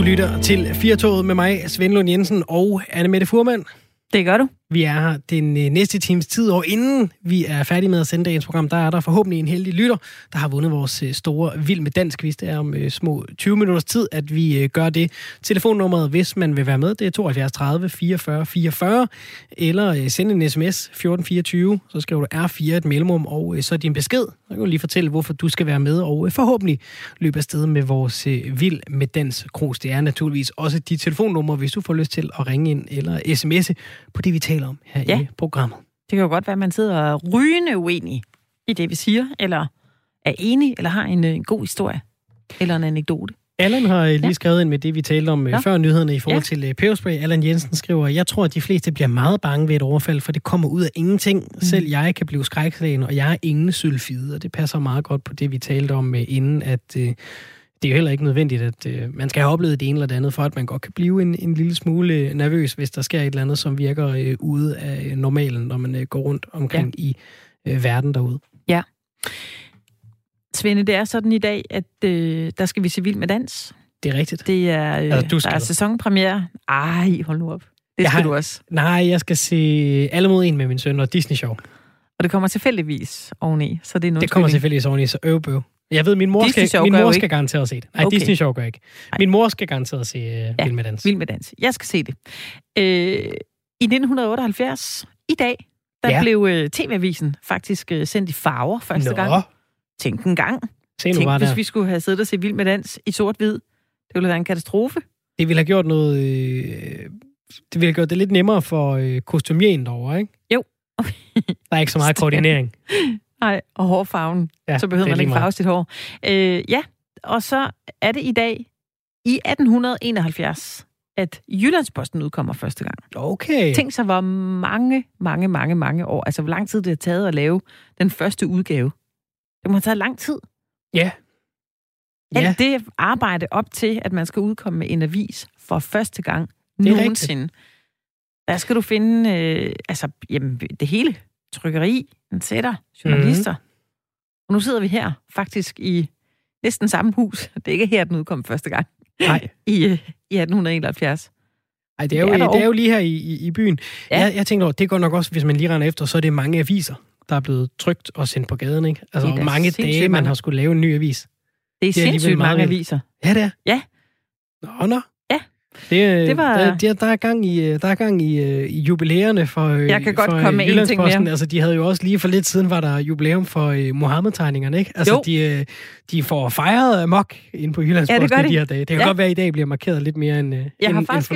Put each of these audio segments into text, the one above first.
Du lytter til Firtoget med mig, Sven Lund Jensen og Anne-Mette Furman. Det gør du. Vi er her den næste times tid, og inden vi er færdige med at sende dagens program, der er der forhåbentlig en heldig lytter, der har vundet vores store Vild Med Dansk quiz. Det er om små 20 minutters tid, at vi gør det. Telefonnummeret, hvis man vil være med, det er 72 30 44 44, eller send en sms 1424, så skriver du R4 et mellemrum, og så din besked. Så kan du lige fortælle, hvorfor du skal være med, og forhåbentlig løbe afsted med vores Vild Med Dans krus. Det er naturligvis også de telefonnumre, hvis du får lyst til at ringe ind eller sms'e på det, vi taler om her i programmet. Det kan jo godt være, at man sidder rygende uenig i det, vi siger, eller er enig, eller har en god historie, eller en anekdote. Allan har lige skrevet ind med det, vi talte om før nyhederne i forhold til Pevsberg. Allan Jensen skriver, jeg tror, at de fleste bliver meget bange ved et overfald, for det kommer ud af ingenting. Selv jeg kan blive skrækslagen, og jeg er ingen sylfide, og det passer meget godt på det, vi talte om inden, at det er jo heller ikke nødvendigt, at man skal have oplevet det ene eller det andet, for at man godt kan blive en lille smule nervøs, hvis der sker et eller andet, som virker ude af normalen, når man går rundt omkring i verden derude. Ja. Svende, det er sådan i dag, at der skal vi se Vild Med Dans. Det er rigtigt. Det er, der er sæsonpremiere. Ej, hold nu op. Det skal du også. Nej, jeg skal se Alle Mod En med min søn og Disney Show. Og det kommer tilfældigvis oveni, så det er noget. Det kommer tilfældigvis oveni, så øvbøv. Jeg ved, min mor skal garanteret se det. Nej, okay. Disney Show gør ikke. Min mor skal garanteret se Vild Med Dans. Vild Med Dans. Jeg skal se det. I 1978, i dag, der blev TV-Avisen faktisk sendt i farver første gang. Tænk en gang. Tænk, hvis vi skulle have siddet og se Vild Med Dans i sort-hvid. Det ville have været en katastrofe. Det ville have gjort noget. Det ville have gjort det lidt nemmere for kostumieren derovre, ikke? Jo. Okay. Der er ikke så meget koordinering. Nej, og hårfarven. Ja, så behøver man ikke farve sit hår. Og så er det i dag, i 1871, at Jyllandsposten udkommer første gang. Okay. Tænk så, hvor mange år, altså hvor lang tid det har taget at lave den første udgave. Det må have taget lang tid. Ja. Alt det arbejde op til, at man skal udkomme med en avis for første gang nogensinde. Rigtigt. Der skal du finde det hele. Trykkeri, en sætter, journalister. Og nu sidder vi her faktisk i næsten samme hus. Det er ikke her, den udkom første gang. Nej. I 1871. Ej, det er jo lige her i byen. Ja. Jeg tænkte over, det går nok også, hvis man lige render efter, så er det mange aviser, der er blevet trykt og sendt på gaden, ikke? Altså, det er mange dage, man har skulle lave en ny avis. Det er sindssygt mange aviser. Ja, det er. Ja. Nå. Der er gang i jubilæerne for Jyllandsposten. Jeg kan godt komme med en ting mere. Altså, de havde jo også lige for lidt siden, var der jubilæum for Mohammed-tegningerne, ikke? Altså, de får fejret mok inde på Jyllandsposten de her dage. Det kan godt være, at i dag bliver markeret lidt mere end forleden. Jeg har faktisk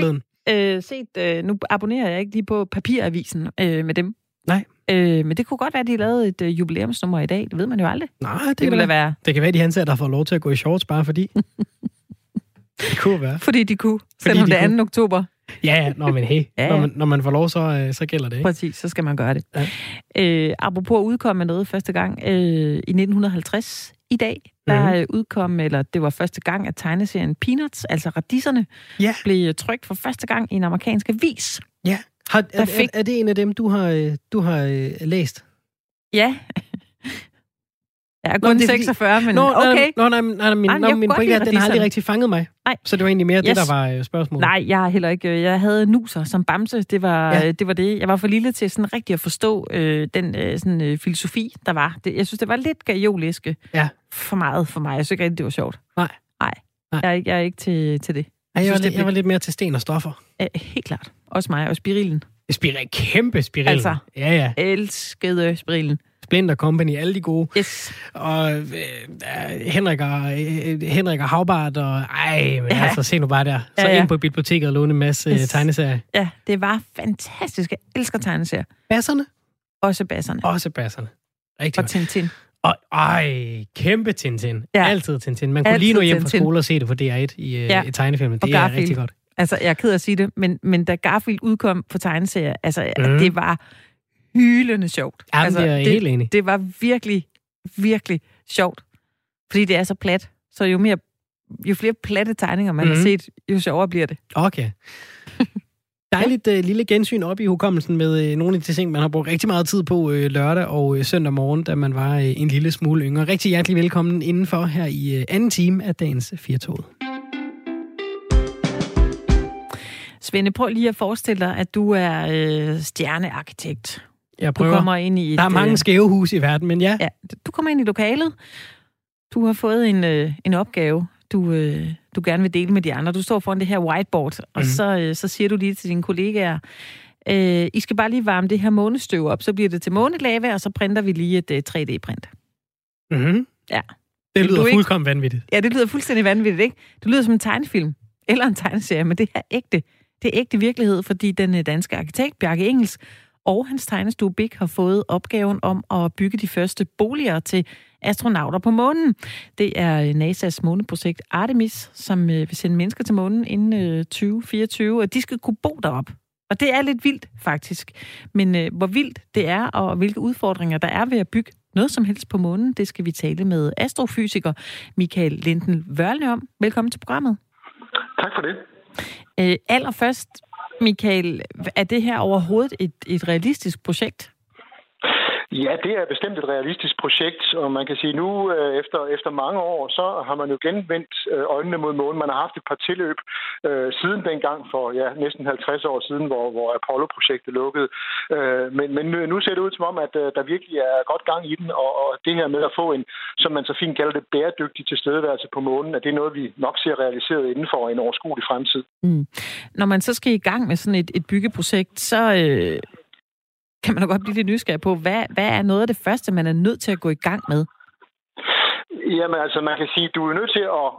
ikke set. Nu abonnerer jeg ikke lige på papiravisen med dem. Nej. Men det kunne godt være, at de lavede et jubilæumsnummer i dag. Det ved man jo aldrig. Nej, det kan være. Det kan være, at de ansatte har fået lov til at gå i shorts, bare fordi. Det kunne være. Fordi de kunne, selvom det er 2. oktober. Ja, men hey, Når man får lov, så gælder det, ikke? Præcis, så skal man gøre det. Ja. Apropos at udkomme noget første gang, i 1950 i dag, der udkom, eller det var første gang, at tegneserien Peanuts, altså Radisserne, blev trykt for første gang i en amerikansk avis. Ja, er det en af dem, du har læst? Ja, jeg er kun 46, men okay. Min pointe er, at den har aldrig rigtig fanget mig. Nej. Så det var egentlig mere det, der var spørgsmålet. Nej, jeg har heller ikke. Jeg havde nuser som bamse. Det var det. Jeg var for lille til sådan rigtig at forstå den filosofi, der var. Jeg synes, det var lidt gajoliske. Ja. For meget for mig. Jeg synes ikke rigtig, det var sjovt. Nej. Jeg er ikke til det. Jeg var lidt mere til sten og stoffer. Helt klart. Også mig og Spirilen. Kæmpe Spirilen. Altså, elskede Spirilen. Splinter Company, alle de gode. Yes. Og Henrik og Havbart, og se nu bare der. Så ind på biblioteket og låne en masse tegneserier. Ja, det var fantastisk. Jeg elsker tegneserier. Basserne? Også Basserne. Rigtig og Tintin. Og kæmpe Tintin. Ja. Altid Tintin. Man kunne lige nå hjem fra skole og se det på DR1 i tegnefilmen. Det er rigtig godt. Altså, jeg er ked af at sige det, men da Garfield udkom på tegneserier, altså, det var hylende sjovt. Jamen, altså, jeg er helt enig. Det var virkelig, virkelig sjovt. Fordi det er så plat. Så jo flere platte tegninger, man har set, jo sjovere bliver det. Okay. Dejligt lille gensyn op i hukommelsen med nogle af de ting, man har brugt rigtig meget tid på lørdag og søndag morgen, da man var en lille smule yngre. Rigtig hjertelig velkommen indenfor her i anden time af dagens Firtoget. Svende, prøv lige at forestille dig, at du er stjernearkitekt. Jeg prøver. Du kommer ind i et, der er mange skæve huse i verden, men ja. Du kommer ind i lokalet. Du har fået en opgave, du gerne vil dele med de andre. Du står foran det her whiteboard, og så siger du lige til dine kollegaer, I skal bare lige varme det her månestøv op, så bliver det til månelava, og så printer vi lige et 3D-print. Mm-hmm. Ja. Det lyder fuldkommen vanvittigt. Ja, det lyder fuldstændig vanvittigt, ikke? Det lyder som en tegnefilm, eller en tegneserie, men det er ægte. Det er ægte virkelighed, fordi den danske arkitekt Bjarke Ingels og hans tegnestue BIG har fået opgaven om at bygge de første boliger til astronauter på månen. Det er NASA's måneprojekt Artemis, som vil sende mennesker til månen inden 2024, og de skal kunne bo derop. Og det er lidt vildt, faktisk. Men hvor vildt det er, og hvilke udfordringer der er ved at bygge noget som helst på månen, det skal vi tale med astrofysiker Michael Linden-Vørnle om. Velkommen til programmet. Tak for det. Allerførst, Michael, er det her overhovedet et realistisk projekt? Ja, det er bestemt et realistisk projekt, og man kan sige, at nu efter mange år, så har man jo genvendt øjnene mod månen. Man har haft et par tilløb siden dengang for næsten 50 år siden, hvor Apollo-projektet lukkede. Men nu ser det ud som om, at der virkelig er godt gang i den, og det her med at få en, som man så fint kalder det, bæredygtig tilstedeværelse på månen, at det er noget, vi nok ser realiseret inden for en overskuelig fremtid. Mm. Når man så skal i gang med sådan et byggeprojekt, så kan man jo godt blive lidt nysgerrig på, hvad er noget af det første, man er nødt til at gå i gang med? Jamen altså, man kan sige, du er nødt til at,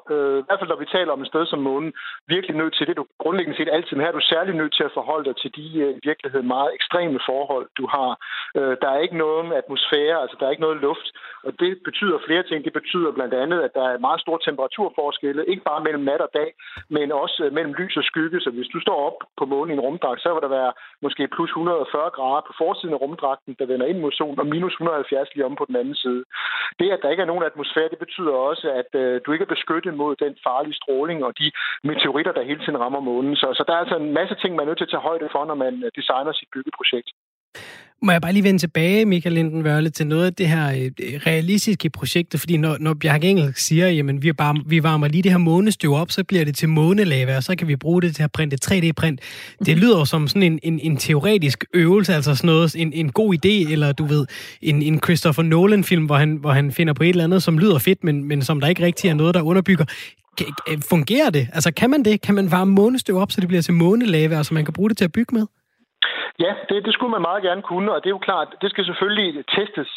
i hvert fald når vi taler om et sted som månen, virkelig nødt til det, du grundlæggende set altid her, du er særlig nødt til at forholde dig til de i virkeligheden meget ekstreme forhold, du har. Der er ikke noget atmosfære, altså der er ikke noget luft, og det betyder flere ting. Det betyder blandt andet, at der er meget store temperaturforskelle, ikke bare mellem nat og dag, men også mellem lys og skygge. Så hvis du står op på månen i en rumdragt, så vil der være måske plus 140 grader på forsiden af rumdragten, der vender ind mod solen, og minus 170 lige om på den anden side. Det, at der ikke er nogen atmosfære, det betyder også, at du ikke er beskyttet mod den farlige stråling og de meteoritter, der hele tiden rammer månen. Så der er altså en masse ting, man er nødt til at tage højde for, når man designer sit byggeprojekt. Må jeg bare lige vende tilbage, Michael Linden-Vørnle, til noget af det her realistiske projektet, fordi når Bjarke Ingels siger, jamen vi varmer lige det her månestøv op, så bliver det til månelava, og så kan vi bruge det til at printe 3D-print. Det lyder jo som sådan en teoretisk øvelse, altså sådan noget, en god idé, eller du ved, en Christopher Nolan-film, hvor han finder på et eller andet, som lyder fedt, men som der ikke rigtig er noget, der underbygger. Fungerer det? Altså kan man det? Kan man varme månestøv op, så det bliver til månelava, og så man kan bruge det til at bygge med? Ja, det skulle man meget gerne kunne, og det er jo klart, det skal selvfølgelig testes,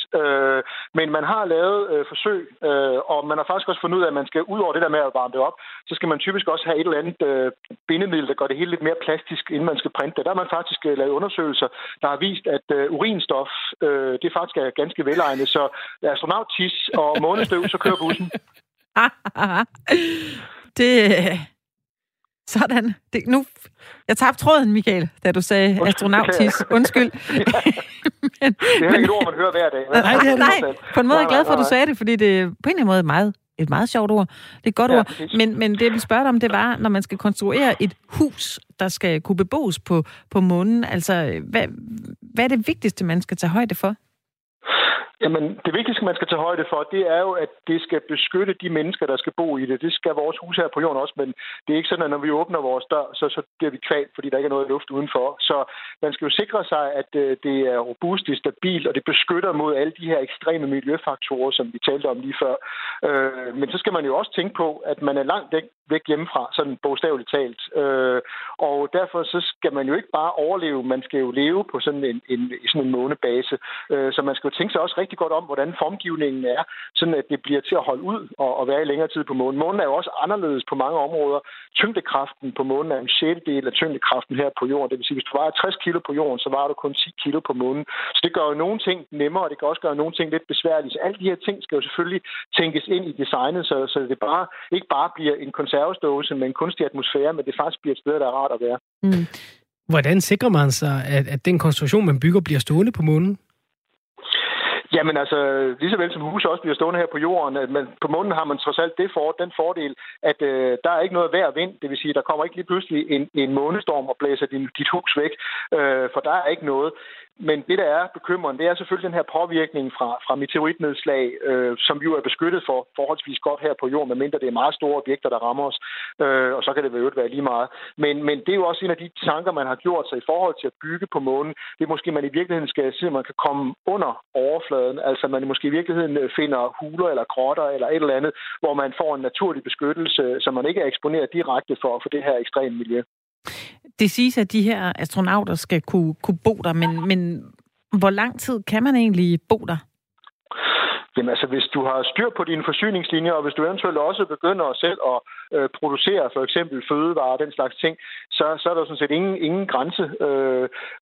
men man har lavet forsøg, og man har faktisk også fundet ud af, at man skal ud over det der med at varme det op, så skal man typisk også have et eller andet bindemiddel, der gør det hele lidt mere plastisk, inden man skal printe det. Der har man faktisk lavet undersøgelser, der har vist, at urinstof, det faktisk er ganske velegnet, så astronautis og månestøv, så kører bussen. Det... Sådan. Det, nu, jeg tabte tråden, Michael, da du sagde astronautis. Undskyld. Men, det er ikke et ord, man hører hver dag. Nej, på en måde er jeg glad for, at du sagde det, fordi det er på en eller anden måde et meget sjovt ord. Det er et godt ord. Men det, jeg ville spørge dig om, det var, når man skal konstruere et hus, der skal kunne bebos på månen. Altså, hvad er det vigtigste, man skal tage højde for? Jamen, det vigtigste, man skal tage højde for, det er jo, at det skal beskytte de mennesker, der skal bo i det. Det skal vores hus her på jorden også, men det er ikke sådan, at når vi åbner vores dør, så bliver vi kvalt, fordi der ikke er noget luft udenfor. Så man skal jo sikre sig, at det er robust, det er stabilt, og det beskytter mod alle de her ekstreme miljøfaktorer, som vi talte om lige før. Men så skal man jo også tænke på, at man er langt væk hjemmefra, sådan bogstaveligt talt. Og derfor så skal man jo ikke bare overleve, man skal jo leve på sådan en månebase. Så man skal jo tænke sig også rigtig godt om, hvordan formgivningen er, sådan at det bliver til at holde ud og være i længere tid på månen. Månen er jo også anderledes på mange områder. Tyngdekraften på månen er en sjældel af tyngdekraften her på jorden. Det vil sige, at hvis du vejer 60 kilo på jorden, så vejer du kun 10 kilo på månen. Så det gør jo nogle ting nemmere, og det kan også gøre nogle ting lidt besværlige. Så alle de her ting skal jo selvfølgelig tænkes ind i designet, så det bare ikke bare bliver en konservesdåse med en kunstig atmosfære, men det faktisk bliver et sted, der er rart at være. Mm. Hvordan sikrer man sig, at den konstruktion, man bygger, bliver stående på månen? Jamen altså, lige så vel som huset også bliver stående her på jorden, at man, på månen har man trods alt den fordel, at der er ikke noget vejr og vind, det vil sige, der kommer ikke lige pludselig en månestorm og blæser dit hus væk, for der er ikke noget. Men det, der er bekymrende, det er selvfølgelig den her påvirkning fra meteoritnedslag, som vi jo er beskyttet for forholdsvis godt her på jorden, medmindre det er meget store objekter, der rammer os, og så kan det vel være lige meget. Men det er jo også en af de tanker, man har gjort sig i forhold til at bygge på månen. Det er måske, man i virkeligheden skal sige, at man kan komme under overfladen, altså man måske i virkeligheden finder huler eller grotter eller et eller andet, hvor man får en naturlig beskyttelse, så man ikke er eksponeret direkte for det her ekstreme miljø. Det siges, at de her astronauter skal kunne bo der, men hvor lang tid kan man egentlig bo der? Jamen altså, hvis du har styr på dine forsyningslinjer, og hvis du eventuelt også begynder selv at producere for eksempel fødevarer og den slags ting, så er der sådan set ingen grænse.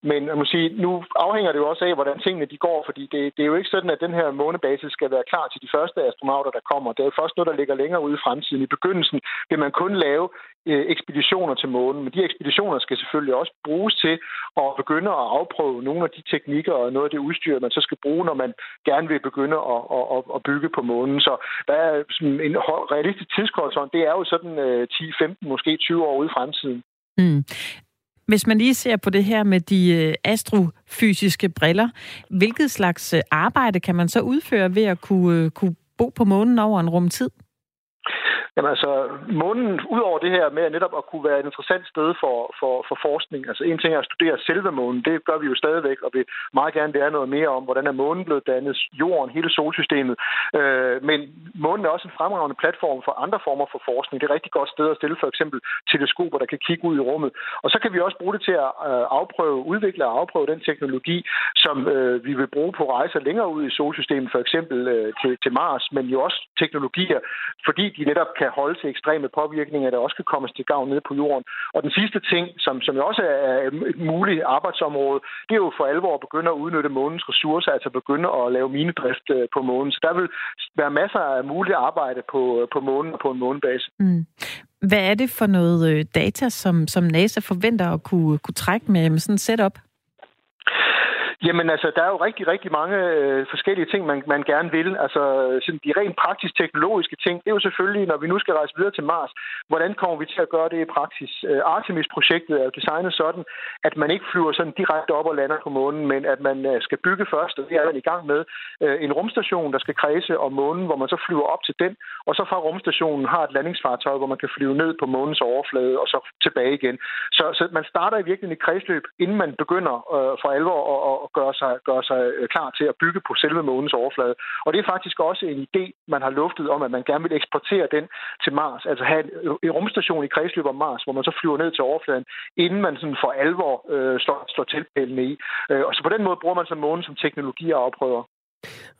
Men jeg må sige, nu afhænger det jo også af, hvordan tingene de går, fordi det er jo ikke sådan, at den her månebase skal være klar til de første astronauter, der kommer. Det er jo først noget, der ligger længere ude i fremtiden. I begyndelsen vil man kun lave ekspeditioner til månen, men de ekspeditioner skal selvfølgelig også bruges til at begynde at afprøve nogle af de teknikker og noget af det udstyr, man så skal bruge, når man gerne vil begynde at bygge på månen. Så der er en realistisk tidshorisont, det er jo sådan 10, 15, måske 20 år ude i fremtiden. Mm. Hvis man lige ser på det her med de astrofysiske briller, hvilket slags arbejde kan man så udføre ved at kunne bo på månen over en rum tid? Jamen altså, månen, udover det her med at netop at kunne være et interessant sted for forskning, altså en ting er at studere selve månen, det gør vi jo stadigvæk, og vi meget gerne vil have noget mere om, hvordan er månen blevet dannet, jorden, hele solsystemet. Men månen er også en fremragende platform for andre former for forskning. Det er et rigtig godt sted at stille for eksempel teleskoper, der kan kigge ud i rummet. Og så kan vi også bruge det til at udvikle og afprøve den teknologi, som vi vil bruge på rejser længere ud i solsystemet, for eksempel til Mars, men jo også teknologier, fordi de netop kan holde til ekstreme påvirkninger, der også kan komme til gavn nede på jorden. Og den sidste ting, som jo også er et muligt arbejdsområde, det er jo for alvor at begynde at udnytte månens ressourcer, altså begynde at lave minedrift på månen. Så der vil være masser af muligt arbejde på månen og på en månebase. Mm. Hvad er det for noget data, som NASA forventer at kunne trække med sådan et setup? Jamen altså, der er jo rigtig, rigtig mange forskellige ting, man gerne vil. Altså sådan de rent praktisk-teknologiske ting, det er jo selvfølgelig, når vi nu skal rejse videre til Mars, hvordan kommer vi til at gøre det i praksis? Artemis-projektet er jo designet sådan, at man ikke flyver sådan direkte op og lander på månen, men at man skal bygge først, og det er man i gang med, en rumstation, der skal kredse om månen, hvor man så flyver op til den, og så fra rumstationen har et landingsfartøj, hvor man kan flyve ned på månens overflade, og så tilbage igen. Så man starter i virkeligheden et kredsløb, inden man begynder for alvor at gøre sig klar til at bygge på selve månens overflade. Og det er faktisk også en idé, man har luftet om, at man gerne vil eksportere den til Mars, altså have en rumstation i kredsløb om Mars, hvor man så flyver ned til overfladen, inden man sådan for alvor slår tilpælene i. Og så på den måde bruger man så månen som teknologi og afprøver.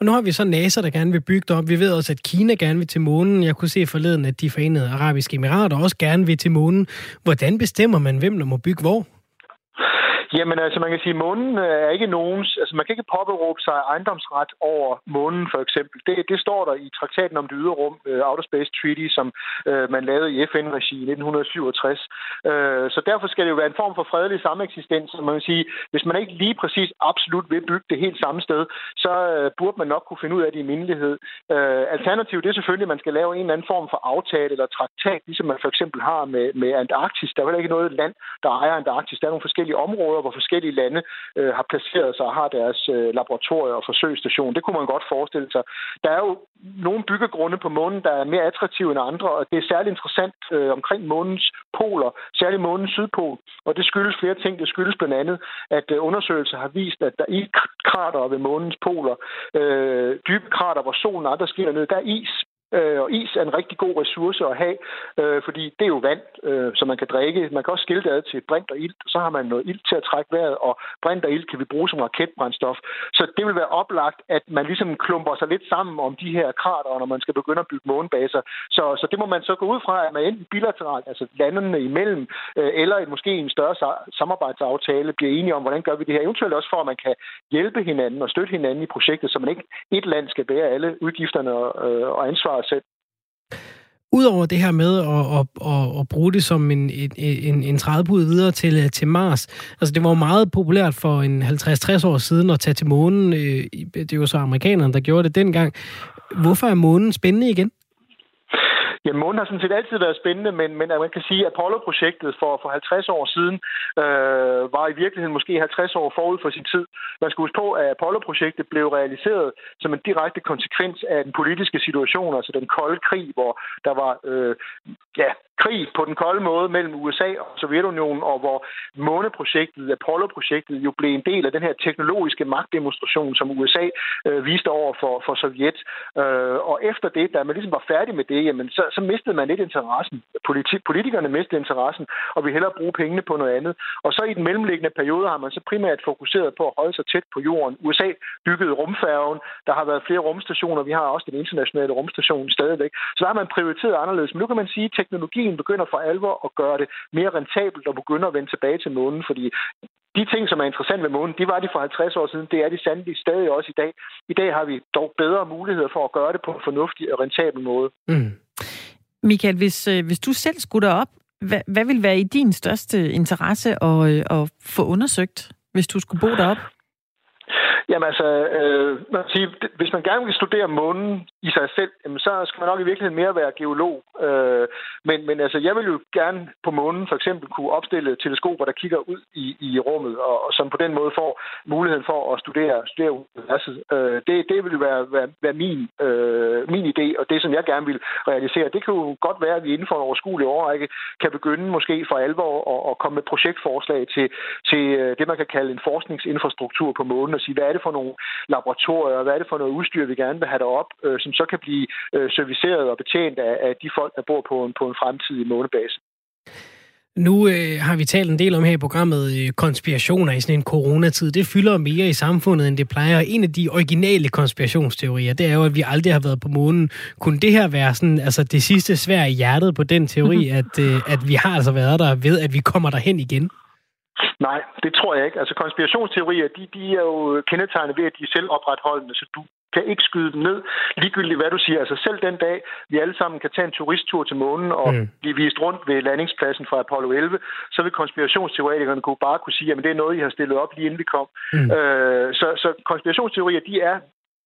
Og nu har vi så NASA, der gerne vil bygge derop. Vi ved også, at Kina gerne vil til månen. Jeg kunne se forleden, at de Forenede Arabiske Emirater også gerne vil til månen. Hvordan bestemmer man, hvem der må bygge hvor? Jamen altså, man kan sige, at månen er ikke nogens... Altså, man kan ikke påberåbe sig ejendomsret over månen, for eksempel. Det står der i traktaten om det ydre rum, Outer Space Treaty, som man lavede i FN-regi i 1967. Så derfor skal det jo være en form for fredelig sameksistens. Så man kan sige, hvis man ikke lige præcis absolut vil bygge det helt samme sted, så burde man nok kunne finde ud af det i mindelighed. Alternativt, det er selvfølgelig, at man skal lave en eller anden form for aftale eller traktat, ligesom man for eksempel har med Antarktis. Der er vel ikke noget land, der ejer Antarktis. Der er nogle forskellige områder, hvor forskellige lande har placeret sig og har deres laboratorier og forsøgsstationer. Det kunne man godt forestille sig. Der er jo nogle byggegrunde på månen, der er mere attraktive end andre, og det er særligt interessant omkring månens poler, særligt månens sydpol, og det skyldes flere ting. Det skyldes blandt andet, at undersøgelser har vist, at der i kratere ved månens poler, dybe kratere, hvor solen aldrig skinner ned, der er is. Og is er en rigtig god ressource at have, fordi det er jo vand, som man kan drikke. Man kan også skille det ad til brint og ilt, og så har man noget ilt til at trække vejret, og brint og ilt kan vi bruge som raketbrændstof. Så det vil være oplagt, at man ligesom klumper sig lidt sammen om de her krater, når man skal begynde at bygge månebaser. Så det må man så gå ud fra, at man enten bilateralt, altså landene imellem, eller måske en større samarbejdsaftale bliver enige om, hvordan gør vi det her. Eventuelt også for, at man kan hjælpe hinanden og støtte hinanden i projektet, så man ikke et land skal bære alle udgifterne og ansvaret selv. Udover det her med at bruge det som en trædepude videre til Mars, altså det var jo meget populært for en 50-60 år siden at tage til månen. Det er jo så amerikanerne, der gjorde det dengang. Hvorfor er månen spændende igen? Ja, månen har sådan set altid været spændende, men man kan sige, at Apollo-projektet for 50 år siden var i virkeligheden måske 50 år forud for sin tid. Man skal huske på, at Apollo-projektet blev realiseret som en direkte konsekvens af den politiske situation, altså den kolde krig, hvor der var krig på den kolde måde mellem USA og Sovjetunionen, og hvor måneprojektet, Apollo-projektet, jo blev en del af den her teknologiske magtdemonstration, som USA viste over for Sovjet. Og efter det, da man ligesom var færdig med det, jamen så mistede man lidt interessen. Politikerne mistede interessen, og ville hellere bruge pengene på noget andet. Og så i den mellemliggende periode har man så primært fokuseret på at holde sig tæt på jorden. USA byggede rumfærgen, der har været flere rumstationer, vi har også den internationale rumstation stadigvæk. Så der har man prioriteret anderledes. Men nu kan man sige, at teknologien begynder for alvor at gøre det mere rentabelt og begynder at vende tilbage til månen, fordi de ting, som er interessant ved månen, de var de for 50 år siden. Det er de sandelig stadig også i dag. I dag har vi dog bedre muligheder for at gøre det på en fornuftig og rentabel måde. Mm. Michael, hvis du selv skulle derop, hvad vil være i din største interesse at få undersøgt, hvis du skulle bo derop? Jamen altså, man kan sige, hvis man gerne vil studere månen i sig selv, så skal man nok i virkeligheden mere være geolog. Men altså, jeg vil jo gerne på månen for eksempel kunne opstille teleskoper, der kigger ud i rummet, og som på den måde får muligheden for at studere universet. Det vil jo være min idé, og det, som jeg gerne vil realisere. Det kan jo godt være, at vi inden for en overskuelig årrække kan begynde måske for alvor at komme med projektforslag til det, man kan kalde en forskningsinfrastruktur på månen, og sige, hvad er det for nogle laboratorier, hvad er det for noget udstyr, vi gerne vil have derop, som så kan blive serviceret og betjent af de folk, der bor på en fremtidig månebase. Nu har vi talt en del om her i programmet konspirationer i sådan en coronatid. Det fylder mere i samfundet, end det plejer. En af de originale konspirationsteorier, det er jo, at vi aldrig har været på månen. Kunne det her være sådan, altså det sidste svær i hjertet på den teori, at vi har altså været der ved, at vi kommer derhen igen? Nej, det tror jeg ikke. Altså konspirationsteorier, de er jo kendetegnet ved, at de er selvopretholdende, så du kan ikke skyde dem ned, ligegyldigt hvad du siger. Altså selv den dag, vi alle sammen kan tage en turisttur til månen og blive vist rundt ved landingspladsen fra Apollo 11, så vil konspirationsteoretikerne bare kunne sige, at det er noget, I har stillet op lige inden vi kom. Så konspirationsteorier, de er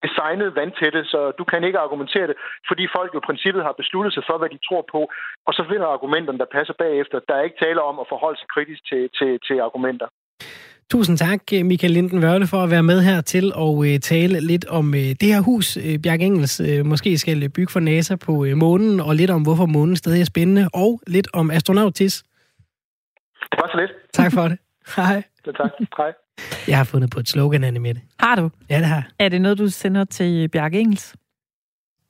designet vandtætte, så du kan ikke argumentere det, fordi folk jo i princippet har besluttet sig for, hvad de tror på, og så finder argumenterne, der passer bagefter. Der er ikke tale om at forholde sig kritisk til argumenter. Tusind tak, Michael Linden-Vørnle, for at være med her til at tale lidt om det her hus, Bjarke Ingels måske skal bygge for NASA på månen, og lidt om, hvorfor månen stadig er spændende, og lidt om astronautis. Det var så lidt. Tak for det. Hej. Ja, tak. Hej. Jeg har fundet på et slogan, Anne-Mette. Har du? Ja, det har jeg. Er det noget, du sender til Bjarke Ingels?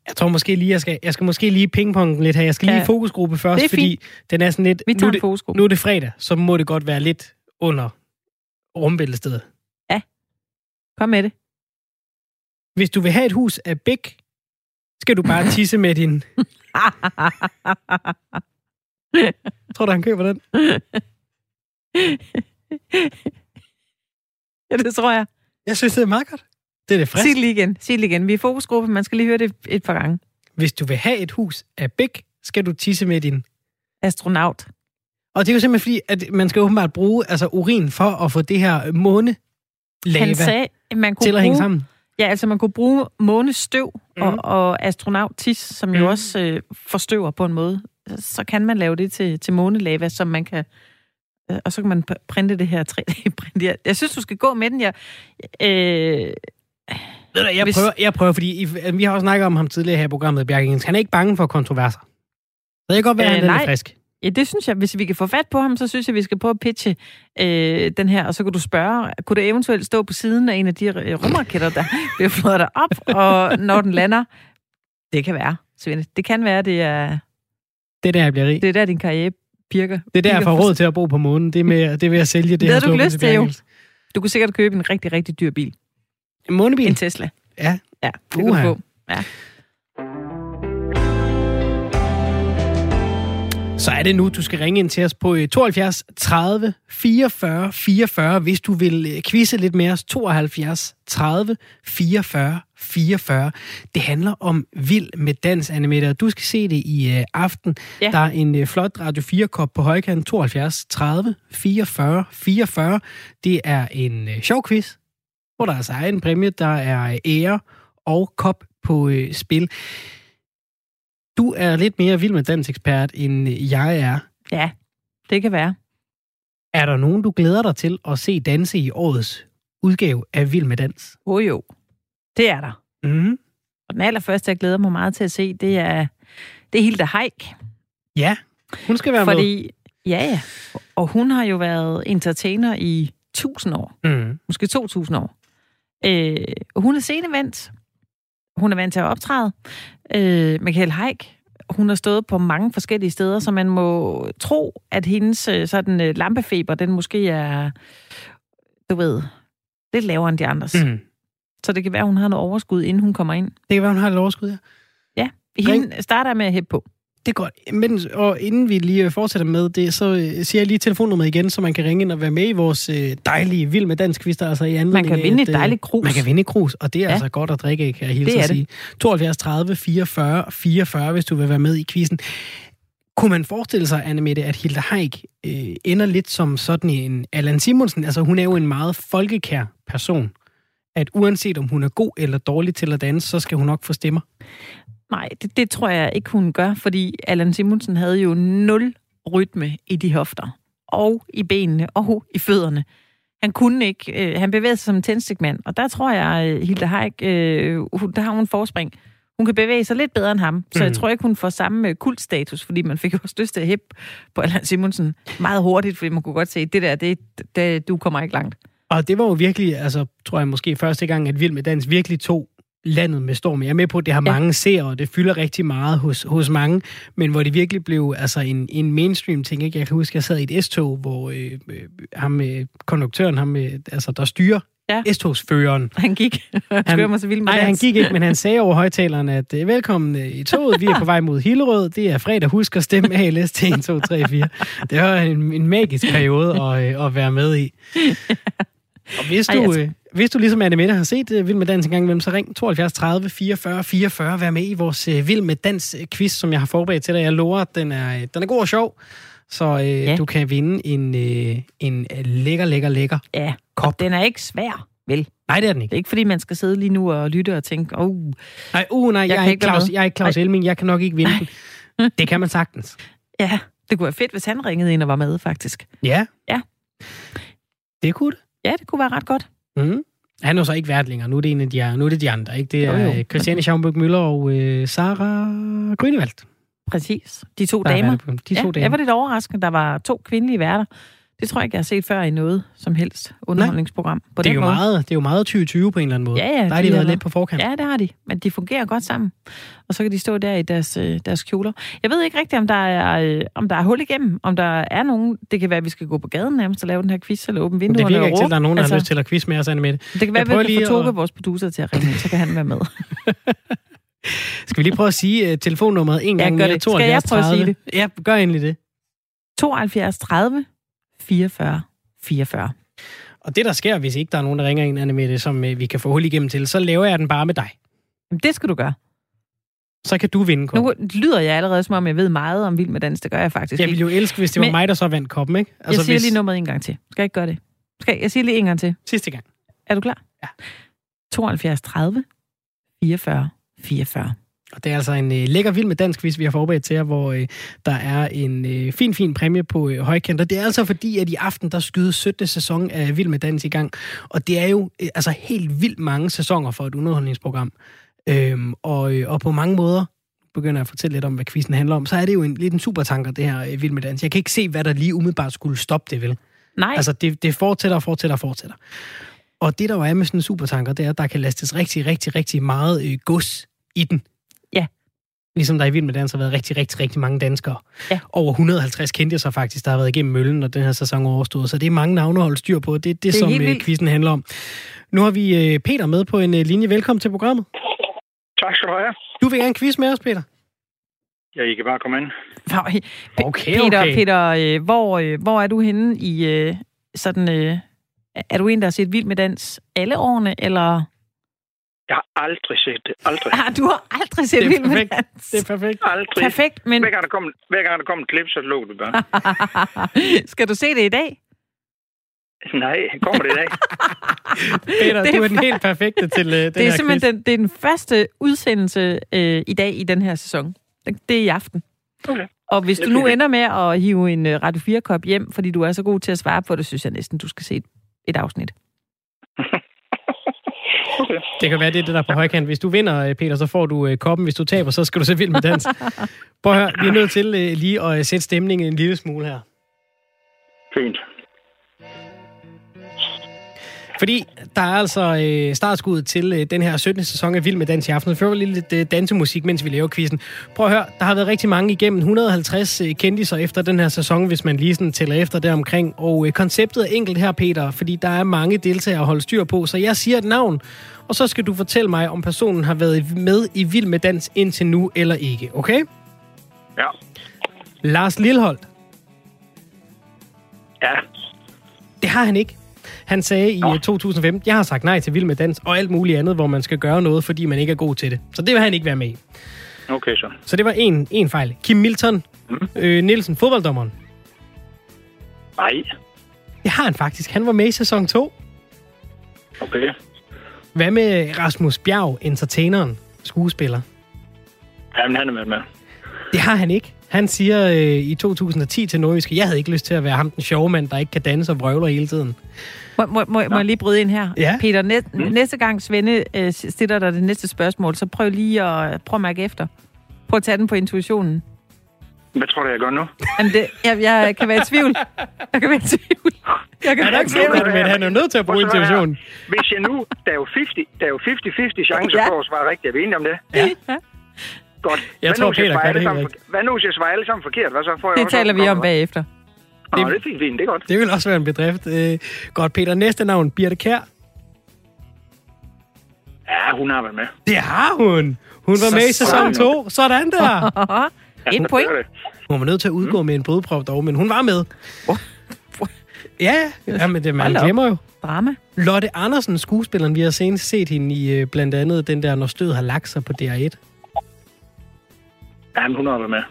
Jeg tror måske lige, jeg skal måske lige pingpongen lidt her. Jeg skal lige i fokusgruppe først, fordi den er sådan lidt... Vi tager fokusgruppe. Nu er det fredag, så må det godt være lidt under rumbæltestedet. Ja, kom med det. Hvis du vil have et hus af BIG, skal du bare tisse med din... Tror du, han køber den? Ja, det tror jeg. Jeg synes, det er meget godt. Det er det frisk. Sig det lige igen. Vi er i fokusgruppen. Man skal lige høre det et par gange. Hvis du vil have et hus af BIG, skal du tisse med din... astronaut. Og det er jo simpelthen fordi, at man skal åbenbart bruge urin for at få det her månelava til at hænge sammen. Ja, altså man kunne bruge månestøv og astronautis, som jo også forstøver på en måde. Så kan man lave det til månelava, som man kan... Og så kan man printe det her 3D-print. Jeg synes, du skal gå med den. Jeg prøver, fordi vi har også snakket om ham tidligere her i programmet, Bjarke Ingels. Han er ikke bange for kontroverser. Det kan godt være, han er lidt frisk. Ja, det synes jeg. Hvis vi kan få fat på ham, så synes jeg, vi skal prøve at pitche den her. Og så kan du spørge, kunne det eventuelt stå på siden af en af de rumraketter, der bliver flået derop, og når den lander? Det kan være, Svende. Det kan være, det er... Det der, jeg bliver rig. Det er der, din karriere pirker. Det er derfor råd til at bo på månen. Det er ved at sælge det her. Det havde du lyst til, jo. Du kunne sikkert købe en rigtig, rigtig dyr bil. En månebil? En Tesla. Ja. Ja, det kunne du få. Ja. Så er det nu, du skal ringe ind til os på 72 30 44 44, hvis du vil quizze lidt med os. 72 30 44 44. Det handler om Vild Med Dans, Anne-Mette. Du skal se det i aften. Ja. Der er en flot Radio 4-kop på højkanten. 72 30 44 44. Det er en sjov quiz, hvor der er så egen præmie, der er ære og kop på spil. Du er lidt mere vild med dansekspert, end jeg er. Ja, det kan være. Er der nogen, du glæder dig til at se danse i årets udgave af Vild Med Dans? Oh, jo, det er der. Mm. Og den allerførste, jeg glæder mig meget til at se, det er Hilda Haik. Ja, hun skal være med. Ja, og hun har jo været entertainer i 1000 år. Mm. Måske 2000 år. Hun er scenevendt. Hun er vant til at optræde. Michael Linden-Vørnle, hun har stået på mange forskellige steder, så man må tro, at hendes sådan lampefeber, den måske er, du ved, lidt lavere end de andres. Mm. Så det kan være, hun har noget overskud, inden hun kommer ind. Det kan være, hun har et overskud, ja. Ja, hende starter med at hæppe på. Det er godt. Og inden vi lige fortsætter med det, så siger jeg lige telefonnummeret igen, så man kan ringe ind og være med i vores dejlige Vild Med Dansk quiz, der altså i anledning. Man kan vinde et dejligt krus. Man kan vinde et krus, og det er altså godt at drikke, kan jeg hilse at sige. 72 30 44 44, hvis du vil være med i quizzen. Kunne man forestille sig, Anne-Mette, at Hilda Haik ender lidt som sådan en Allan Simonsen? Altså, hun er jo en meget folkekær person. At uanset om hun er god eller dårlig til at danse, så skal hun nok få stemmer. Nej, det tror jeg ikke, hun gør, fordi Allan Simonsen havde jo 0 rytme i de hofter, og i benene, og i fødderne. Han kunne ikke, han bevægede sig som en tændstikmand, og der tror jeg, Hilda Haik, der har hun forspring. Hun kan bevæge sig lidt bedre end ham, så jeg tror ikke, hun får samme kultstatus, fordi man fik også lyst til at hæppe på Allan Simonsen meget hurtigt, fordi man kunne godt se, at det der, du kommer ikke langt. Og det var jo virkelig, altså tror jeg måske første gang, at Vild Med Dans virkelig tog landet med storm. Jeg er med på, at det har mange seere, og det fylder rigtig meget hos mange, men hvor det virkelig blev altså en mainstream-ting. Ikke? Jeg kan huske, jeg sad i et S-tog, hvor konduktøren, altså, der styrer S-togsføreren. Han gik. Han gik ikke, men han sagde over højtaleren, at velkommen i toget, vi er på vej mod Hillerød, det er fredag, husk at stemme ALS til 1, 2, 3, 4. Det var en magisk periode at være med i. Og hvis du ligesom Anne-Mette har set Vild Med Dans en gang imellem, så ring 72 30 44 44. Vær med i vores Vild Med Dans-quiz, som jeg har forberedt til dig. Jeg lover, at den er god og sjov, så du kan vinde en lækker kop. Den er ikke svær, vel? Nej, det er den ikke. Det er ikke, fordi man skal sidde lige nu og lytte og tænke, jeg er ikke Claus Elming, jeg kan nok ikke vinde den. Det kan man sagtens. Ja, det kunne være fedt, hvis han ringede ind og var med, faktisk. Ja. Det kunne det. Ja, det kunne være ret godt. Mm. Han er jo så ikke vært længere. Nu er det en af de, nu er det de andre, ikke? Det er Christiane Schaumburg-Müller og Sarah Grünewald. Præcis. De to damer. De to damer. Jeg var lidt overrasket. Der var 2 kvindelige værter. Det tror jeg ikke, jeg har set før i noget som helst underholdningsprogram. På det, er jo meget, det er jo meget 2020 på en eller anden måde. Ja, der har de været lidt på forkant. Ja, det har de. Men de fungerer godt sammen. Og så kan de stå der i deres kjoler. Jeg ved ikke rigtigt, om der er hul igennem. Om der er nogen. Det kan være, at vi skal gå på gaden nærmest og lave den her quiz, eller åbne vinduerne. Det virker ikke til, at der er nogen, der har lyst til at quiz med os, Anne-Mette. Det kan være, at vi kan få Toke, vores producer, til at ringe, så kan han være med. Skal vi lige prøve at sige telefonnummeret en gang mere? Skal jeg prøve at sige det? Ja, gør endelig det. 72 30 44, 44. Og det, der sker, hvis ikke der er nogen, der ringer ind, Anne-Mette, som vi kan få hul igennem til, så laver jeg den bare med dig. Jamen, det skal du gøre. Så kan du vinde koppen. Nu lyder jeg allerede, som om jeg ved meget om Vild Med Dans. Det gør jeg faktisk. Jeg ville jo elske, hvis det var mig, der så vandt koppen, ikke? Altså, jeg siger lige nummeret en gang til. Skal jeg ikke gøre det? Jeg siger lige en gang til. Sidste gang. Er du klar? Ja. 72 30 44 44. Og det er altså en lækker Vild Med Dansk quiz, vi har forberedt til jer, hvor der er en fin præmie på højkant. Og det er altså fordi, at i aften, der skyder 17. sæson af Vild Med Dans i gang. Og det er jo altså helt vildt mange sæsoner for et underholdningsprogram. Og på mange måder, begynder jeg at fortælle lidt om, hvad quizzen handler om, så er det jo lidt en supertanker, det her Vild Med Dans. Jeg kan ikke se, hvad der lige umiddelbart skulle stoppe det, vel? Nej. Altså, det fortsætter. Og det, der jo er med sådan en supertanker, det er, at der kan lastes rigtig meget gods i den. Ligesom der i Vild Med Dans har været rigtig mange danskere. Ja. Over 150 kendte sig faktisk, der har været igennem møllen, når den her sæson overstået. Så det er mange navne at holde styr på. Det er det som quizzen handler om. Nu har vi Peter med på en linje. Velkommen til programmet. Tak skal du have. Du vil gerne quiz med os, Peter. Ja, I kan bare komme ind. Okay, okay. Peter, hvor er du henne i sådan... Er du en, der har set Vild Med Dans alle årene, eller...? Jeg har aldrig set det. Aldrig. Ah, du har aldrig set Vild Med Dans? Det er perfekt. Aldrig. Perfekt, men... Hver gang der kom et klip, så lå det bare. Skal du se det i dag? Nej, kommer det i dag. Peter, det er du er den helt perfekte til den her quiz. Det er simpelthen den første udsendelse i dag i den her sæson. Det er i aften. Okay. Og hvis du nu ender med at hive en Radio 4-kop hjem, fordi du er så god til at svare på det, synes jeg næsten, du skal se et afsnit. Okay. Det kan være, det er det, der på højkant. Hvis du vinder, Peter, så får du koppen. Hvis du taber, så skal du se Vild Med Dans. Prøv at høre, vi er nødt til lige at sætte stemningen en lille smule her. Fint. Fordi der er altså startskud til den her 17. sæson af Vild Med Dans i aften. Før var lidt dansemusik, mens vi laver quizzen. Prøv at høre, der har været rigtig mange igennem. 150 kendiser efter den her sæson, hvis man lige sådan tæller efter deromkring. Og konceptet er enkelt her, Peter, fordi der er mange deltagere at holde styr på. Så jeg siger et navn, og så skal du fortælle mig, om personen har været med i Vild Med Dans indtil nu eller ikke. Okay? Ja. Lars Lilholt. Ja. Det har han ikke. Han sagde i 2015, jeg har sagt nej til Vild Med Dans og alt muligt andet, hvor man skal gøre noget, fordi man ikke er god til det. Så det vil han ikke være med i. Okay, så. Så det var en fejl. Kim Milton Nielsen, fodbolddommeren. Nej. Det har han faktisk. Han var med i sæson 2. Okay. Hvad med Rasmus Bjerg, entertaineren, skuespiller? Jamen, han er med. Det har han ikke. Han siger i 2010 til Nordjyske, jeg havde ikke lyst til at være ham den sjove mand, der ikke kan danse og vrøvler hele tiden. Må jeg lige bryde ind her? Ja. Peter, næste gang Svende stiller dig det næste spørgsmål, så prøv lige at mærke efter. Prøv at tage den på intuitionen. Hvad tror du, jeg gør nu? Jamen jeg kan være i tvivl. Jeg kan ikke sige det, men han er nødt til at bruge intuitionen. Hvis jeg nu, der er jo 50-50 chancer for at svare rigtigt. Er vi enige om det? Ja. Godt. Jeg tror, Peter gør det helt rigtigt. Hvad nu, hvis jeg svarer alle sammen forkert? Hvad så får jeg det også taler vi om bagefter. Det er fint, det er godt. Det vil også være en bedrift. Godt, Peter. Næste navn, Birte Kjær. Ja, hun har været med. Det har hun. Hun var med i sæson 2. Sådan der. Et point. Hun var nødt til at udgå med en blodprop dog, men hun var med. Ja, men det man glemmer jo. Drama. Lotte Andersen, skuespilleren, vi har senest set hende i blandt andet den der, når stød har lagt sig på DR1. Jamen, hun har været med.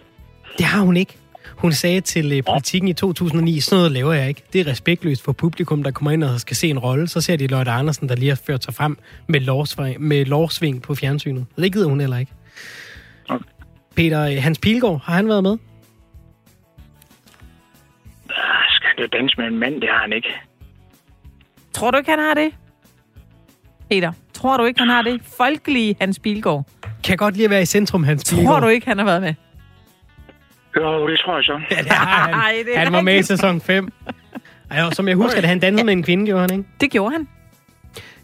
Det har hun ikke. Hun sagde til Politikken i 2009, sådan noget laver jeg ikke. Det er respektløst for publikum, der kommer ind og skal se en rolle. Så ser de Lotte Andersen, der lige har ført sig frem med lårsving på fjernsynet. Det gider hun heller ikke. Okay. Peter, Hans Pilgaard, har han været med? Skal det danse med en mand? Det har han ikke. Tror du ikke, han har det? Peter, tror du ikke, han har det? Folkelige Hans Pilgaard. Kan godt lige være i centrum, Hans Pilgaard. Tror du ikke, han har været med? Jo, det tror jeg så. Ja, det har han. Han var med i sæson 5. Ej, som jeg husker, at han dansede med en kvinde, gjorde han, ikke? Det gjorde han.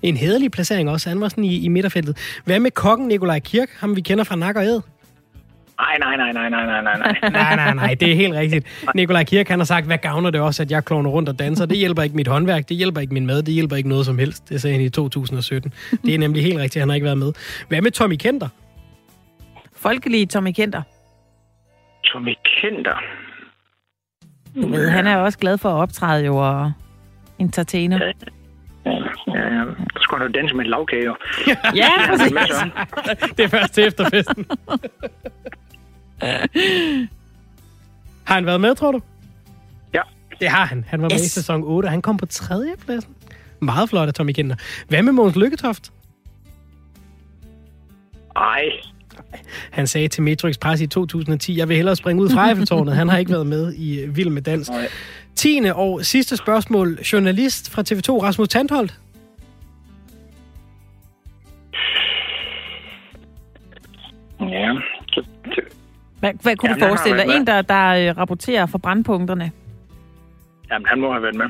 En hæderlig placering også. Han var sådan i midterfeltet. Hvad med kokken Nikolaj Kirk? Ham vi kender fra Nak og Æd. Nej. Det er helt rigtigt. Nikolaj Kirk, han har sagt, hvad gavner det også, at jeg klovner rundt og danser? Det hjælper ikke mit håndværk, det hjælper ikke min mad, det hjælper ikke noget som helst. Det sagde han i 2017. Det er nemlig helt rigtigt, han har ikke været med. Hvad med Tommy Kenter? Folkelige Tommy Kenter. Tommy Kenter? Ja. Han er også glad for at optræde jo og entertainer. Ja. Så skulle han jo danse med en lavkage. Ja, præcis. Det er først til efterfesten. Har han været med, tror du? Ja. Det har han. Han var med i sæson 8, og han kom på 3. pladsen. Meget flot af Tommy Kenter. Hvad med Mogens Lykketoft? Ej. Han sagde til Metro Express i 2010, jeg vil hellere springe ud fra Eiffeltårnet. Han har ikke været med i Vild Med Dans. 10. og sidste spørgsmål. Journalist fra TV2, Rasmus Tantholdt. Ja. Hvad kunne du forestille dig? En, der rapporterer fra brandpunkterne. Jamen, han må have været med.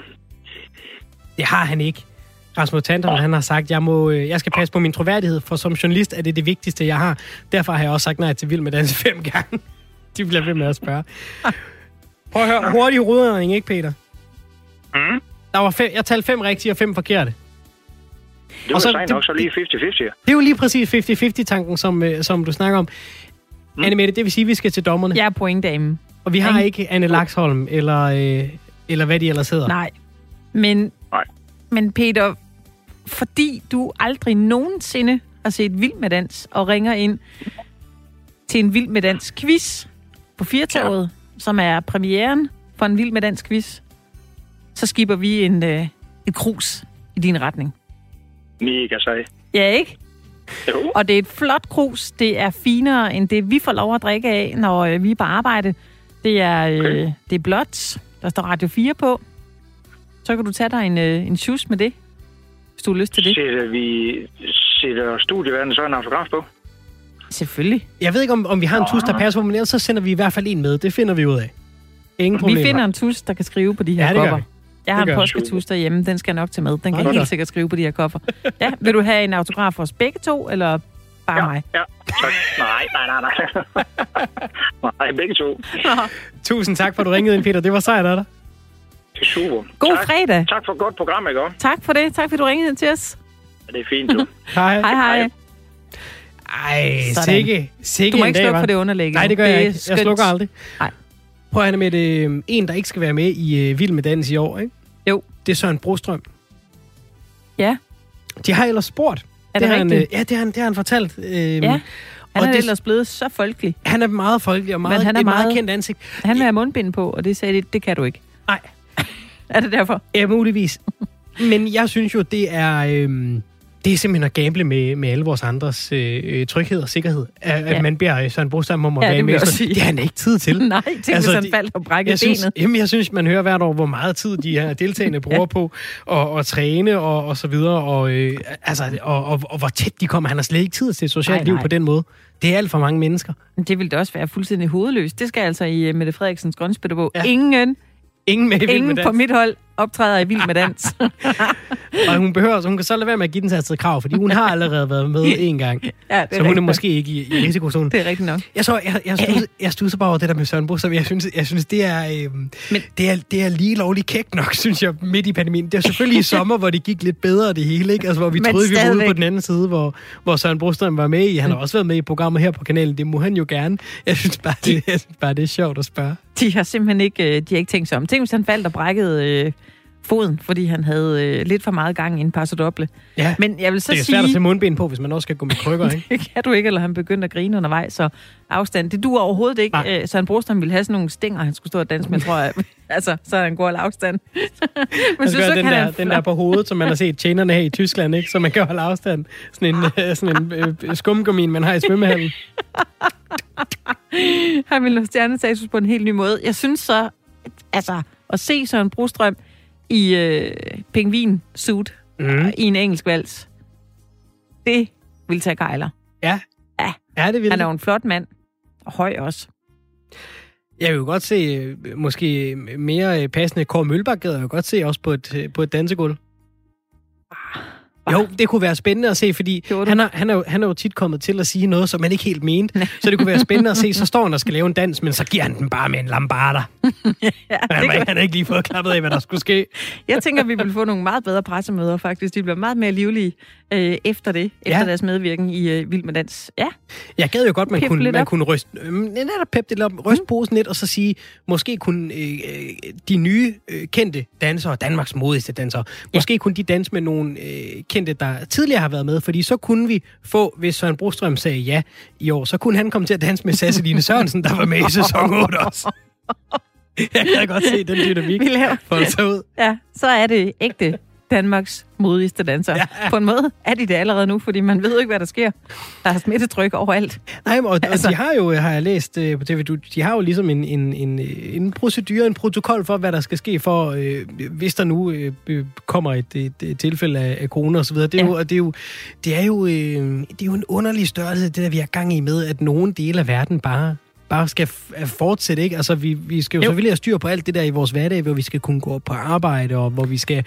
Det har han ikke. Rasmus Tantholdt, han har sagt, jeg skal passe på min troværdighed, for som journalist er det vigtigste, jeg har. Derfor har jeg også sagt nej til Vild Med Dans 5 gange. De bliver ved med at spørge. Prøv at høre, hurtig rudering, ikke Peter? Mm. Der var 5 rigtige og 5 forkerte. Det var sejt nok, så lige 50-50. Det er jo lige præcis 50-50-tanken, som du snakker om. Anne-Mette, det vil sige, at vi skal til dommerne. Jeg er pointdamen. Og vi har ikke Anne Laxholm, eller hvad de ellers hedder. Nej. Men Peter, fordi du aldrig nogensinde har set Vild Med Dans og ringer ind til en Vild Med Dans quiz på Firtoget, som er premieren for en Vild Med Dans quiz, så skipper vi et krus i din retning. Mega sej. Ja, ikke? Jo. Og det er et flot krus. Det er finere end det, vi får lov at drikke af, når vi er på arbejde. Det er, det er blåt. Der står Radio 4 på. Så kan du tage dig en shoes med det, hvis du har lyst til det. Sætter studieværden så en autograf på? Selvfølgelig. Jeg ved ikke, om vi har en tus, der passer på, men så sender vi i hvert fald en med. Det finder vi ud af. Ingen problem. Vi finder en tus, der kan skrive på de her kopper. Jeg har en påsketus derhjemme. Den skal jeg nok tage med. Den kan helt sikkert skrive på de her kopper. Ja, vil du have en autograf for os begge to, eller bare mig? Ja, tak. Nej. Nej, begge to. Nå. Tusind tak for, at du ringede ind, Peter. Det var sejt af dig. Det er super. God fredag. Tak for et godt program, ikke også? Tak for det. Tak for, at du ringede ind til os. Ja, det er fint, du. Hej. Ej, sikke en dag, du må ikke slukke for det underlæg. Nej, det gør jeg ikke. Jeg slukker aldrig. Nej. Prøv at med en, der ikke skal være med i Vild Med Dans i år, ikke? Jo. Det er Søren Brostrøm. Ja. De har ellers spurgt. Er det rigtigt? Ja, det har han fortalt. Han er ellers blevet så folkelig. Han er meget folkelig og meget kendt ansigt. Han har mundbind på, og det sagde det kan du ikke. Nej. Er det derfor? Ja, muligvis. Men jeg synes jo, det er simpelthen at gamble med alle vores andres tryghed og sikkerhed. At man beder Søren Brostrøm om at være med. Det har han ikke tid til. Nej, tænk hvis han faldt og brækkede benet. Jamen, jeg synes, man hører hvert år, hvor meget tid de her deltagende bruger på at træne og så videre. Og hvor tæt de kommer. Han har slet ikke tid til et socialt liv på den måde. Det er alt for mange mennesker. Det ville da også være fuldstændig hovedløst. Det skal altså i Mette Frederiksens grønspætterbog. Ja. Ingen på mit hold optræder i Vild Med Dans. Og hun kan så lade være med at give den satte krav, fordi hun har allerede været med én gang. Ja, så hun er måske ikke i risikozonen. Det er rigtigt nok. Jeg stusser bare over det der med Søren Bro, så jeg synes det er det er lige lovligt kægt nok, synes jeg, midt i pandemien. Det er selvfølgelig i sommer, hvor det gik lidt bedre det hele, ikke? Altså hvor vi troede vi var ude på den anden side, hvor Søren Brostrøm var med i. Han har også været med i programmet her på kanalen. Det må han jo gerne. Jeg synes bare det er sjovt at spørge. De har simpelthen ikke tænkt sig om. Tænk hvis han faldt og brækkede foden, fordi han havde lidt for meget gang i en passedoble. Ja, men jeg vil så det er svært at tage mundben på, hvis man også skal gå med krykker, ikke? Det kan du ikke, eller han begyndte at grine undervejs, så afstand. Det duer overhovedet ikke. Søren Brostrøm ville have sådan nogle stænger, han skulle stå og danse med, tror jeg. Altså, så han går af afstand. Men så kan den der på hovedet, som man har set tjenerne her i Tyskland, ikke? Så man kan holde afstand. Sådan en skumgummin, man har i svømmehallen. Han ville have stjernestatus på en helt ny måde. Jeg synes så, at se Søren Brostrøm i pingvin-suit i en engelsk vals. Det vil tage gejler. Ja. Ja, det vil. Han er jo en flot mand. Og høj også. Jeg vil jo godt se, måske mere passende, Kåre Mølbak gad jeg jo godt se også på et dansegulv. Jo, det kunne være spændende at se, fordi han er jo tit kommet til at sige noget, som man ikke helt mente. Så det kunne være spændende at se, så står han og skal lave en dans, men så giver han den bare med en lambarda. Han har ikke lige fået klappet af, hvad der skulle ske. Jeg tænker, vi vil få nogle meget bedre pressemøder, faktisk. De bliver meget mere livlige efter det, efter deres medvirken i Vild Med Dans. Ja. Jeg gad jo godt, man kunne ryste posen lidt, og så sige, måske kunne de nye kendte dansere, Danmarks modigste dansere, måske kunne de danse med nogle kendte, der tidligere har været med, fordi så kunne vi få, hvis Søren Brostrøm sagde ja i år, så kunne han komme til at danse med Sasseline Sørensen, der var med i sæson 8 også. Jeg kan godt se den dynamik. Vi laver ud. Ja, så er det ægte Danmarks modigste danser. Ja. På en måde er de det allerede nu, fordi man ved jo ikke, hvad der sker. Der er smittetryk overalt. Nej, men, og de har jo, har jeg læst på TV, de har jo ligesom en procedure, en protokol for, hvad der skal ske for, hvis der nu kommer et tilfælde af corona osv. Det er jo en underlig størrelse, det der vi har gang i med, at nogle dele af verden bare skal fortsætte, ikke? Altså, vi skal jo selvfølgelig have styr på alt det der i vores hverdag, hvor vi skal kunne gå på arbejde, og hvor vi skal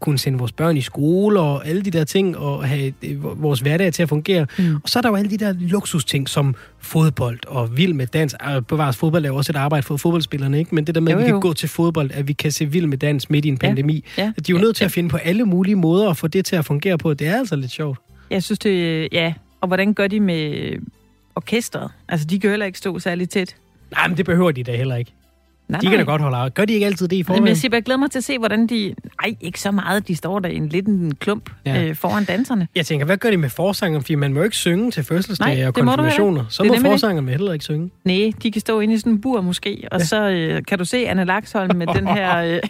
kunne sende vores børn i skole, og alle de der ting, og have vores hverdag til at fungere. Mm. Og så er der jo alle de der luksusting, som fodbold og Vild Med Dans. Bevares, fodbold er jo også et arbejde for fodboldspillerne, ikke? Men det der med, at vi kan gå til fodbold, at vi kan se Vild Med Dans midt i en pandemi. Ja. Ja. De er jo nødt til at finde på alle mulige måder at få det til at fungere på. Det er altså lidt sjovt. Jeg synes det, ja. Og hvordan gør de med orkestret. Altså, de kan heller ikke stå særlig tæt. Nej, men det behøver de da heller ikke. Nej, de kan da godt holde af. Gør de ikke altid det i forvejen? Men jeg siger bare, jeg glæder mig til at se, hvordan de... Nej, ikke så meget. De står der i en lidt en klump foran danserne. Jeg tænker, hvad gør de med forsanger? Fordi man må ikke synge til fødselsdage og konfirmationer. Så må forsangerne heller ikke synge. Nej, de kan stå inde i sådan en bur måske. Og så kan du se Anne Laksholm med den her,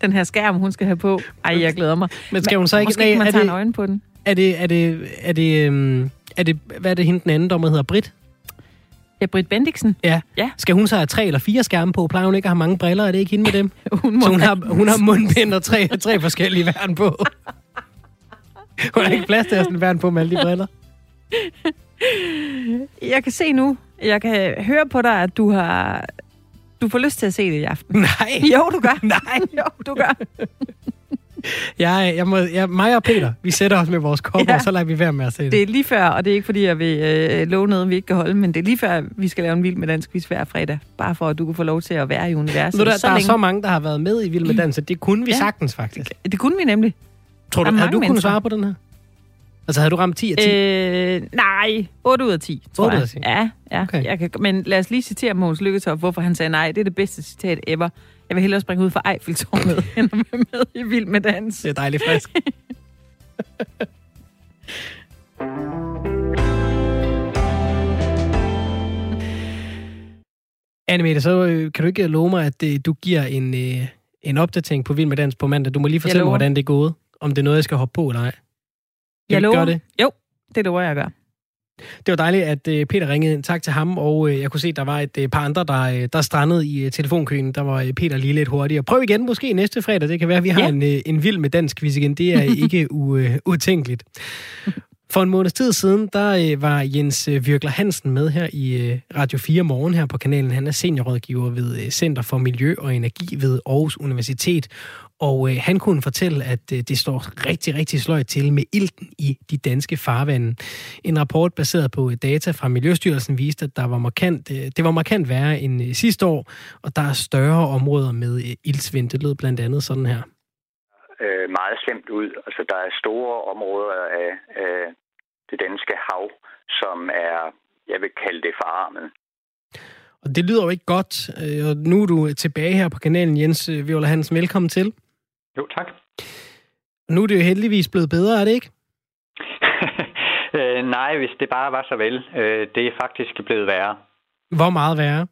den her skærm, hun skal have på. Ej, jeg glæder mig. Men skal hun så ikke... Måske kan man tage en øjne på den. Hvad er det hende den anden dommer hedder? Britt? Ja, Britt Bendiksen. Ja. Skal hun så have 3 eller 4 skærme på? Plejer hun ikke at have mange briller? Er det ikke hende med dem? Så hun har mundbind og tre forskellige værn på. Hun har ikke plads til at sådan værn på med alle de briller. Jeg kan se nu. Jeg kan høre på dig, at du får lyst til at se det i aften. Nej. Jo, du gør. Nej. Jo, du gør. Mig og Peter, vi sætter os med vores kopper, og så lader vi være med at se det. Det er lige før, og det er ikke fordi, jeg vil love noget, vi ikke kan holde, men det er lige før, vi skal lave en Vild Med Dans quiz hver fredag, bare for at du kan få lov til at være i universet. Der er så mange, der har været med i Vild Med Dans, så det kunne vi sagtens faktisk. Det kunne vi nemlig. Tror du, havde du kunnet svare på den her? Altså, havde du ramt 10 af 10? Nej, 8 ud af 10, tror 8 ud af 10? Jeg. Ja. Okay. Men lad os lige citere Mogens Lykketoft, hvorfor han sagde nej. Det er det bedste citat ever. Jeg vil hellere springe ud fra Eiffeltårnet, end at være med i Vild Med Dans. Det er dejligt frisk. Anne-Mette, så kan du ikke love mig, at du giver en opdatering på Vild Med Dans på mandag? Du må lige fortælle mig, hvordan det er gået. Om det er noget, jeg skal hoppe på eller ej. Jeg lover. Det? Jo, det lover jeg at gøre. Det var dejligt, at Peter ringede ind. Tak til ham, og jeg kunne se, at der var et par andre, der strandede i telefonkøen. Der var Peter lige lidt hurtigere. Prøv igen måske næste fredag. Det kan være, at vi har en Vild Med Dansk quiz igen. Det er ikke utænkeligt. For en måneds tid siden, der var Jens Virgler Hansen med her i Radio 4 Morgen her på kanalen. Han er seniorrådgiver ved Center for Miljø og Energi ved Aarhus Universitet. Og han kunne fortælle, at det står rigtig, rigtig sløjt til med ilten i de danske farvande. En rapport baseret på data fra Miljøstyrelsen viste, at det var markant værre end sidste år, og der er større områder med iltsvind. Det lød blandt andet sådan her. Meget slemt ud. Altså, der er store områder af det danske hav, som er, jeg vil kalde det, forarmet. Og det lyder jo ikke godt, og nu er du tilbage her på kanalen, Jens Virgler Hansen. Velkommen til. Jo, tak. Nu er det jo heldigvis blevet bedre, er det ikke? Nej, hvis det bare var så vel. Det er faktisk blevet værre. Hvor meget værre?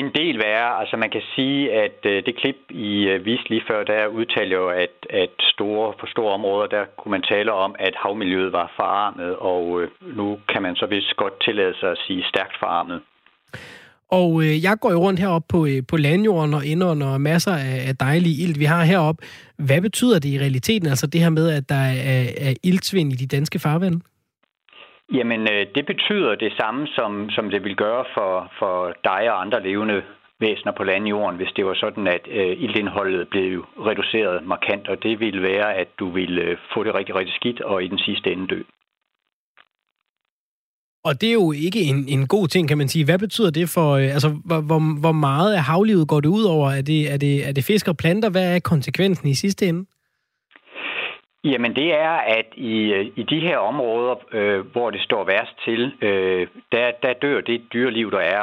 En del værre. Altså man kan sige, at det klip, I viste lige før, der udtaler jo, at på store områder, der kunne man tale om, at havmiljøet var forarmet, og nu kan man så vist godt tillade sig at sige stærkt forarmet. Og jeg går jo rundt heroppe på landjorden og indånder masser af dejlig ilt, vi har heroppe. Hvad betyder det i realiteten, altså det her med, at der er iltsvind i de danske farvande? Jamen, det betyder det samme, som det vil gøre for dig og andre levende væsener på landjorden, hvis det var sådan, at iltindholdet blev reduceret markant, og det ville være, at du ville få det rigtig, rigtig skidt og i den sidste ende dø. Og det er jo ikke en god ting, kan man sige. Hvad betyder det for... Altså, hvor meget af havlivet går det ud over? Er det fisk og planter? Hvad er konsekvensen i sidste ende? Jamen det er, at i de her områder, hvor det står værst til, der dør det dyreliv, der er,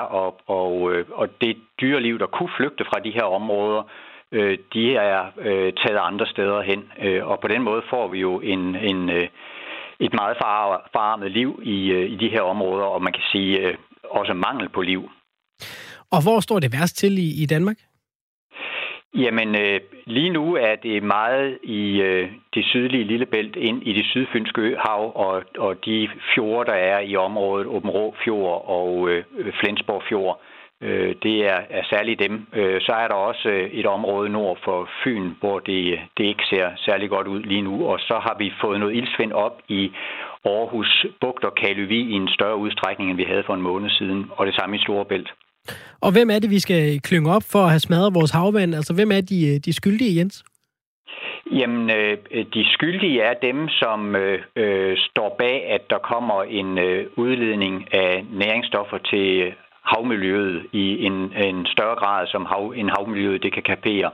og det dyreliv, der kunne flygte fra de her områder, de er taget andre steder hen. Og på den måde får vi jo et meget forarmet liv i de her områder, og man kan sige også mangel på liv. Og hvor står det værst til i Danmark? Jamen, lige nu er det meget i det sydlige Lillebælt ind i det sydfynske øhav og de fjorde, der er i området, Åbenrå Fjord og Flensborg Fjord. Det er særligt dem. Så er der også et område nord for Fyn, hvor det ikke ser særlig godt ud lige nu. Og så har vi fået noget iltsvind op i Aarhus Bugt og Kaløvi i en større udstrækning, end vi havde for en måned siden. Og det samme i Storebælt. Og hvem er det, vi skal klynge op for at have smadret vores havvand? Altså, hvem er de skyldige, Jens? Jamen, de skyldige er dem, som står bag, at der kommer en udledning af næringsstoffer til havmiljøet i en større grad, som havmiljøet det kan kapere.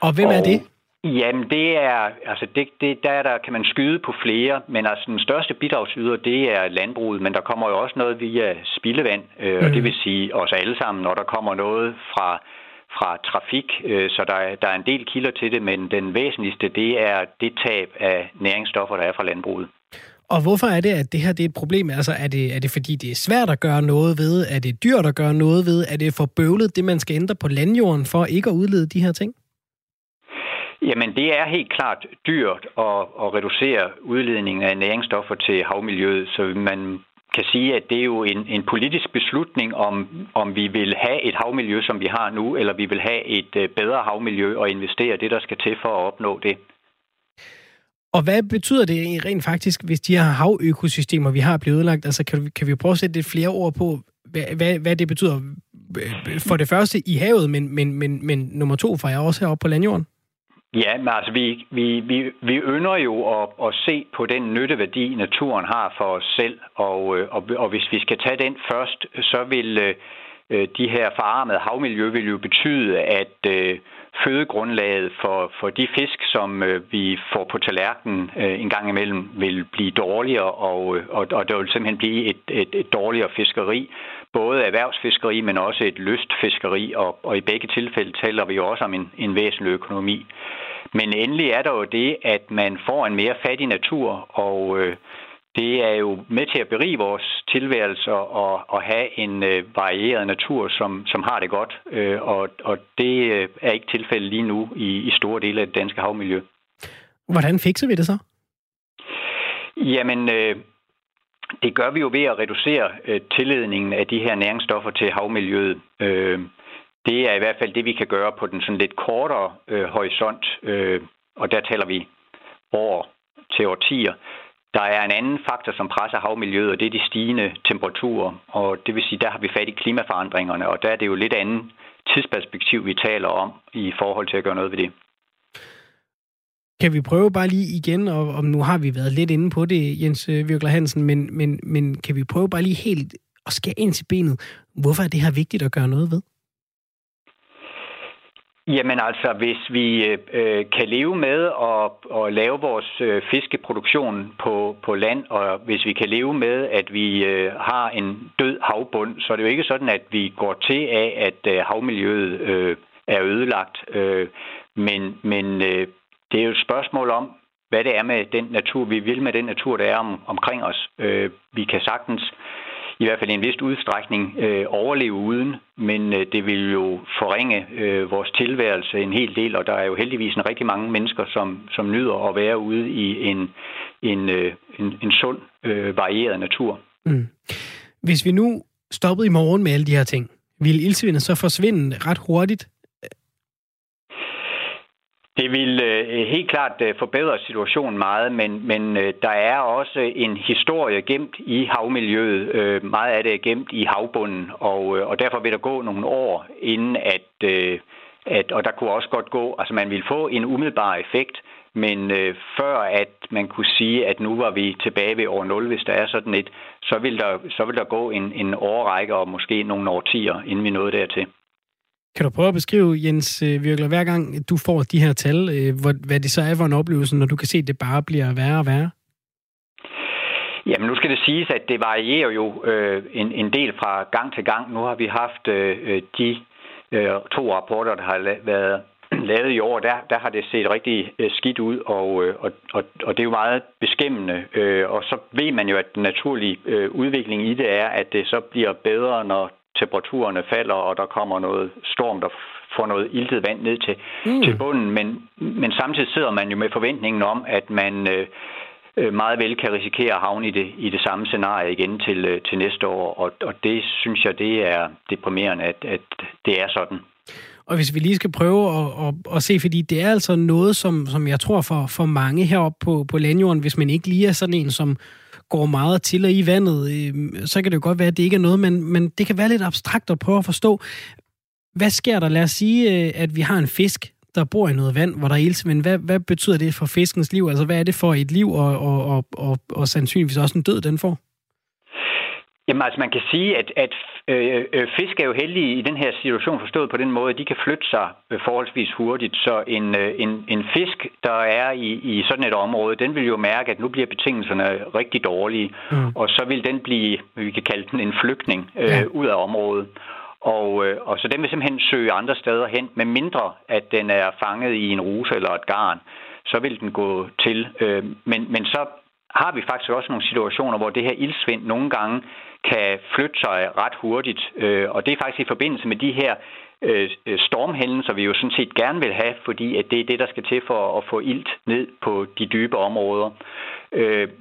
Og hvem er det? Jamen, det er, altså der kan man skyde på flere, men altså den største bidragsyder, det er landbruget, men der kommer jo også noget via spildevand, og det vil sige os alle sammen, når der kommer noget fra trafik, så der er en del kilder til det, men den væsentligste, det er det tab af næringsstoffer, der er fra landbruget. Og hvorfor er det, at det her det er et problem? Altså, er det fordi, det er svært at gøre noget ved? Er det dyrt at gøre noget ved? Er det for bøvlet, det man skal ændre på landjorden for ikke at udlede de her ting? Jamen, det er helt klart dyrt at reducere udledningen af næringsstoffer til havmiljøet, så man kan sige, at det er jo en politisk beslutning, om vi vil have et havmiljø, som vi har nu, eller vi vil have et bedre havmiljø og investere det, der skal til for at opnå det. Og hvad betyder det rent faktisk, hvis de her havøkosystemer, vi har, bliver ødelagt? Altså, kan vi jo prøve at sætte lidt flere ord på, hvad det betyder for det første i havet, men nummer to fra jer også heroppe på landjorden? Ja, men altså, vi ynder jo at se på den nytteværdi, naturen har for os selv, og hvis vi skal tage den først, så vil de her forarmede havmiljø vil jo betyde, at fødegrundlaget for de fisk, som vi får på tallerkenen en gang imellem, vil blive dårligere, og der vil simpelthen blive et dårligere fiskeri. Både erhvervsfiskeri, men også et lystfiskeri, og i begge tilfælde taler vi jo også om en væsentlig økonomi. Men endelig er der jo det, at man får en mere fattig natur, og det er jo med til at berige vores tilværelse og have en varieret natur, som har det godt. Og det er ikke tilfældet lige nu i store dele af det danske havmiljø. Hvordan fikser vi det så? Jamen, det gør vi jo ved at reducere tilledningen af de her næringsstoffer til havmiljøet. Det er i hvert fald det, vi kan gøre på den sådan lidt kortere horisont, og der taler vi år til årtier. Der er en anden faktor, som presser havmiljøet, og det er de stigende temperaturer. Og det vil sige, der har vi fat i klimaforandringerne, og der er det jo lidt andet tidsperspektiv, vi taler om i forhold til at gøre noget ved det. Kan vi prøve bare lige igen, og nu har vi været lidt inde på det, Jens Virgler Hansen, men kan vi prøve bare lige helt at skære ind til benet? Hvorfor er det her vigtigt at gøre noget ved? Jamen altså, hvis vi kan leve med at lave vores fiskeproduktion på land, og hvis vi kan leve med, at vi har en død havbund, så er det jo ikke sådan, at vi går til af, at havmiljøet er ødelagt. Men det er jo et spørgsmål om, hvad det er med den natur, vi vil med den natur, der er omkring os. Vi kan sagtens i hvert fald i en vis udstrækning overleve uden, men det vil jo forringe vores tilværelse en hel del, og der er jo heldigvis en rigtig mange mennesker, som nyder at være ude i en sund, varieret natur. Mm. Hvis vi nu stoppede i morgen med alle de her ting, ville iltsvindet så forsvinde ret hurtigt? Det vil helt klart forbedre situationen meget, men der er også en historie gemt i havmiljøet. Meget af det er gemt i havbunden, og derfor vil der gå nogle år, inden og der kunne også godt gå, altså man ville få en umiddelbar effekt, men før at man kunne sige, at nu var vi tilbage ved år 0, hvis der er sådan et, så vil der gå en årrække og måske nogle årtier, inden vi nåede dertil. Kan du prøve at beskrive, Jens Virgler, hver gang du får de her tal, hvad det så er for en oplevelse, når du kan se, at det bare bliver værre og værre? Jamen, nu skal det siges, at det varierer jo en del fra gang til gang. Nu har vi haft de to rapporter, der har været lavet i år. Der har det set rigtig skidt ud, og det er jo meget beskæmmende. Og så ved man jo, at den naturlige udvikling i det er, at det så bliver bedre, når temperaturerne falder, og der kommer noget storm, der får noget iltet vand ned til bunden, men samtidig sidder man jo med forventningen om, at man meget vel kan risikere at havne i det samme scenarie igen til næste år, og det synes jeg, det er deprimerende, at det er sådan. Og hvis vi lige skal prøve at se, fordi det er altså noget, som jeg tror for mange heroppe på landjorden, hvis man ikke lige er sådan en, som går meget til og i vandet, så kan det jo godt være, at det ikke er noget, men det kan være lidt abstrakt at prøve at forstå. Hvad sker der? Lad os sige, at vi har en fisk, der bor i noget vand, hvor der er iltsvind. Hvad betyder det for fiskens liv? Altså, hvad er det for et liv, og sandsynligvis også en død, den får? Jamen altså, man kan sige, at fisk er jo heldige i den her situation forstået på den måde, de kan flytte sig forholdsvis hurtigt. Så en fisk, der er i sådan et område, den vil jo mærke, at nu bliver betingelserne rigtig dårlige. Mm. Og så vil den blive, vi kan kalde den en flygtning, ud af området. Og så den vil simpelthen søge andre steder hen, med mindre at den er fanget i en ruse eller et garn. Så vil den gå til. Men så har vi faktisk også nogle situationer, hvor det her iltsvind nogle gange kan flytte sig ret hurtigt. Og det er faktisk i forbindelse med de her stormhændelser, vi jo sådan set gerne vil have, fordi at det er det, der skal til for at få ilt ned på de dybe områder.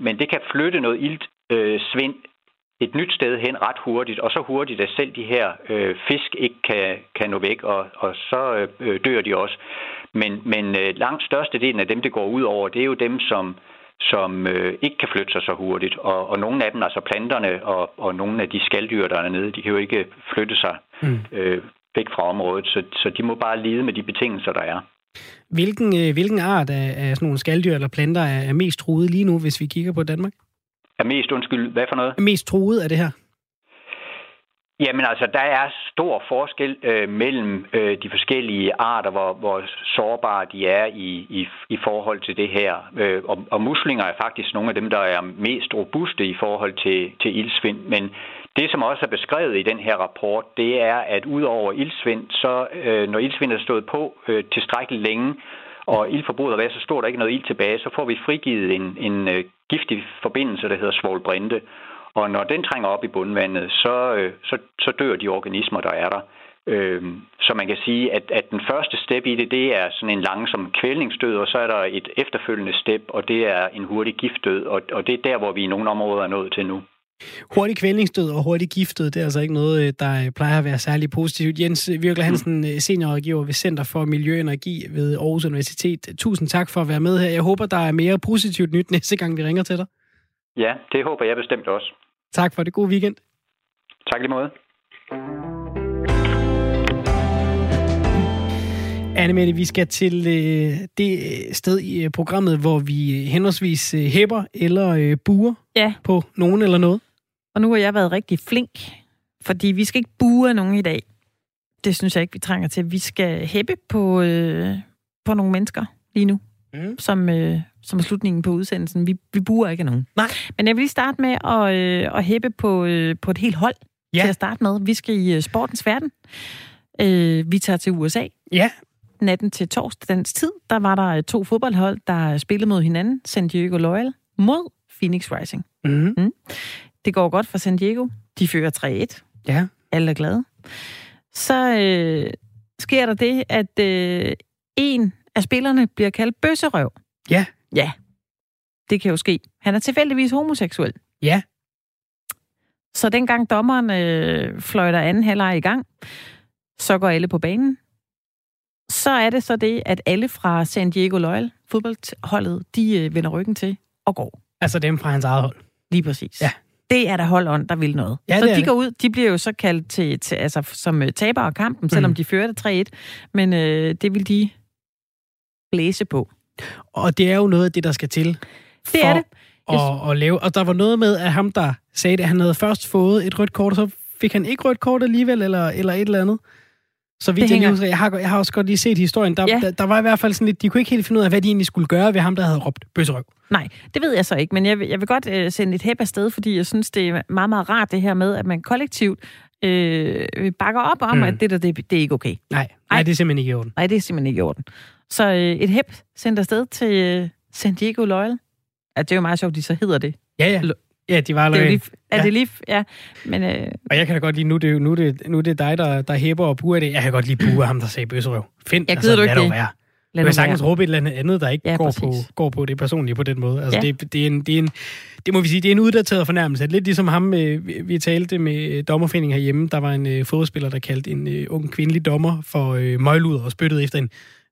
Men det kan flytte noget iltsvind et nyt sted hen ret hurtigt, og så hurtigt, at selv de her fisk ikke kan nå væk, og så dør de også. Men langt størstedelen af dem, det går ud over, det er jo dem, som ikke kan flytte sig så hurtigt. Og nogle af dem, altså planterne og nogle af de skalddyr, der er nede, de kan jo ikke flytte sig væk fra området, så de må bare lide med de betingelser, der er. Hvilken art af sådan nogle skalddyr eller planter er mest truet lige nu, hvis vi kigger på Danmark? Hvad for noget? Mest truet af det her? Jamen altså, der er stor forskel mellem de forskellige arter, hvor sårbare de er i forhold til det her. Og muslinger er faktisk nogle af dem, der er mest robuste i forhold til iltsvind. Men det, som også er beskrevet i den her rapport, det er, at udover iltsvind, så når iltsvind er stået på tilstrækkeligt længe, og ildforbruget har været så stort, der ikke er noget ild tilbage, så får vi frigivet en giftig forbindelse, der hedder svovlbrinte. Og når den trænger op i bundvandet, så dør de organismer, der er der. Så man kan sige, at den første step i det er sådan en langsom kvælningsdød, og så er der et efterfølgende step, og det er en hurtig giftdød, og det er der, hvor vi i nogle områder er nået til nu. Hurtig kvælningsdød og hurtig giftdød, det er altså ikke noget, der plejer at være særlig positivt. Jens Virgler Hansen, seniorrådgiver ved Center for Miljø og Energi ved Aarhus Universitet. Tusind tak for at være med her. Jeg håber, der er mere positivt nyt næste gang, vi ringer til dig. Ja, det håber jeg bestemt også. Tak for det. God weekend. Tak lige måde. Anne-Mette, vi skal til det sted i programmet, hvor vi henholdsvis hæpper eller buer på nogen eller noget. Og nu har jeg været rigtig flink, fordi vi skal ikke bue nogen i dag. Det synes jeg ikke, vi trænger til. Vi skal hæppe på nogle mennesker lige nu, som er slutningen på udsendelsen. Vi buer ikke nogen. Nej. Men jeg vil lige starte med at hæppe på et helt hold til at starte med. Vi skal i sportens verden. Vi tager til USA. Ja. Natten til torsdagens tid, der var der to fodboldhold, der spillede mod hinanden. San Diego Loyal mod Phoenix Rising. Mm. Mm. Det går godt for San Diego. De fører 3-1. Ja. Alle er glade. Så sker der det, at en af spillerne bliver kaldt bøsserøv. Ja. Ja. Det kan jo ske. Han er tilfældigvis homoseksuel. Ja. Så dengang dommeren fløjter anden halvleg i gang, så går alle på banen. Så er det så det, at alle fra San Diego Loyal, fodboldholdet, de vender ryggen til og går. Altså dem fra hans eget hold. Lige præcis. Ja. Det er der holdånd, der vil noget. Ja, så de går ud, de bliver jo så kaldt til altså som tabere af kampen, selvom de fører det 3-1. Men det vil de blæse på. Og det er jo noget af det, der skal til. Det er det. At lave. Og der var noget med, at ham, der sagde det, han havde først fået et rødt kort, så fik han ikke rødt kort alligevel, eller et eller andet. Så vidt jeg har også godt lige set historien. Der var i hvert fald sådan lidt, de kunne ikke helt finde ud af, hvad de egentlig skulle gøre ved ham, der havde råbt bøsserøv. Nej, det ved jeg så ikke, men jeg vil godt sende et hæb afsted, fordi jeg synes, det er meget, meget rart det her med, at man kollektivt bakker op om, at det er ikke okay. Nej, det er simpelthen ikke i orden. Nej, det er simpelthen ikke i orden. Så et hæb sendt afsted til San Diego Loyal. Ja, det er jo meget sjovt, de så hedder det. Ja. Ja, de var allerede. Det er lige. Men, Og jeg kan da godt lide, nu er det dig, der hæber og buer det. Jeg kan godt lide buer ham, der sagde bøsserøv. Fint, altså, lad det være. Du kan sagtens råbe et eller andet, der ikke går på det personlige på den måde. Altså, det må vi sige, det er en uddateret fornærmelse. Lidt ligesom ham, vi talte med dommerforeningen herhjemme. Der var en fodboldspiller, der kaldte en ung kvindelig dommer for møgluder og spyttede efter en.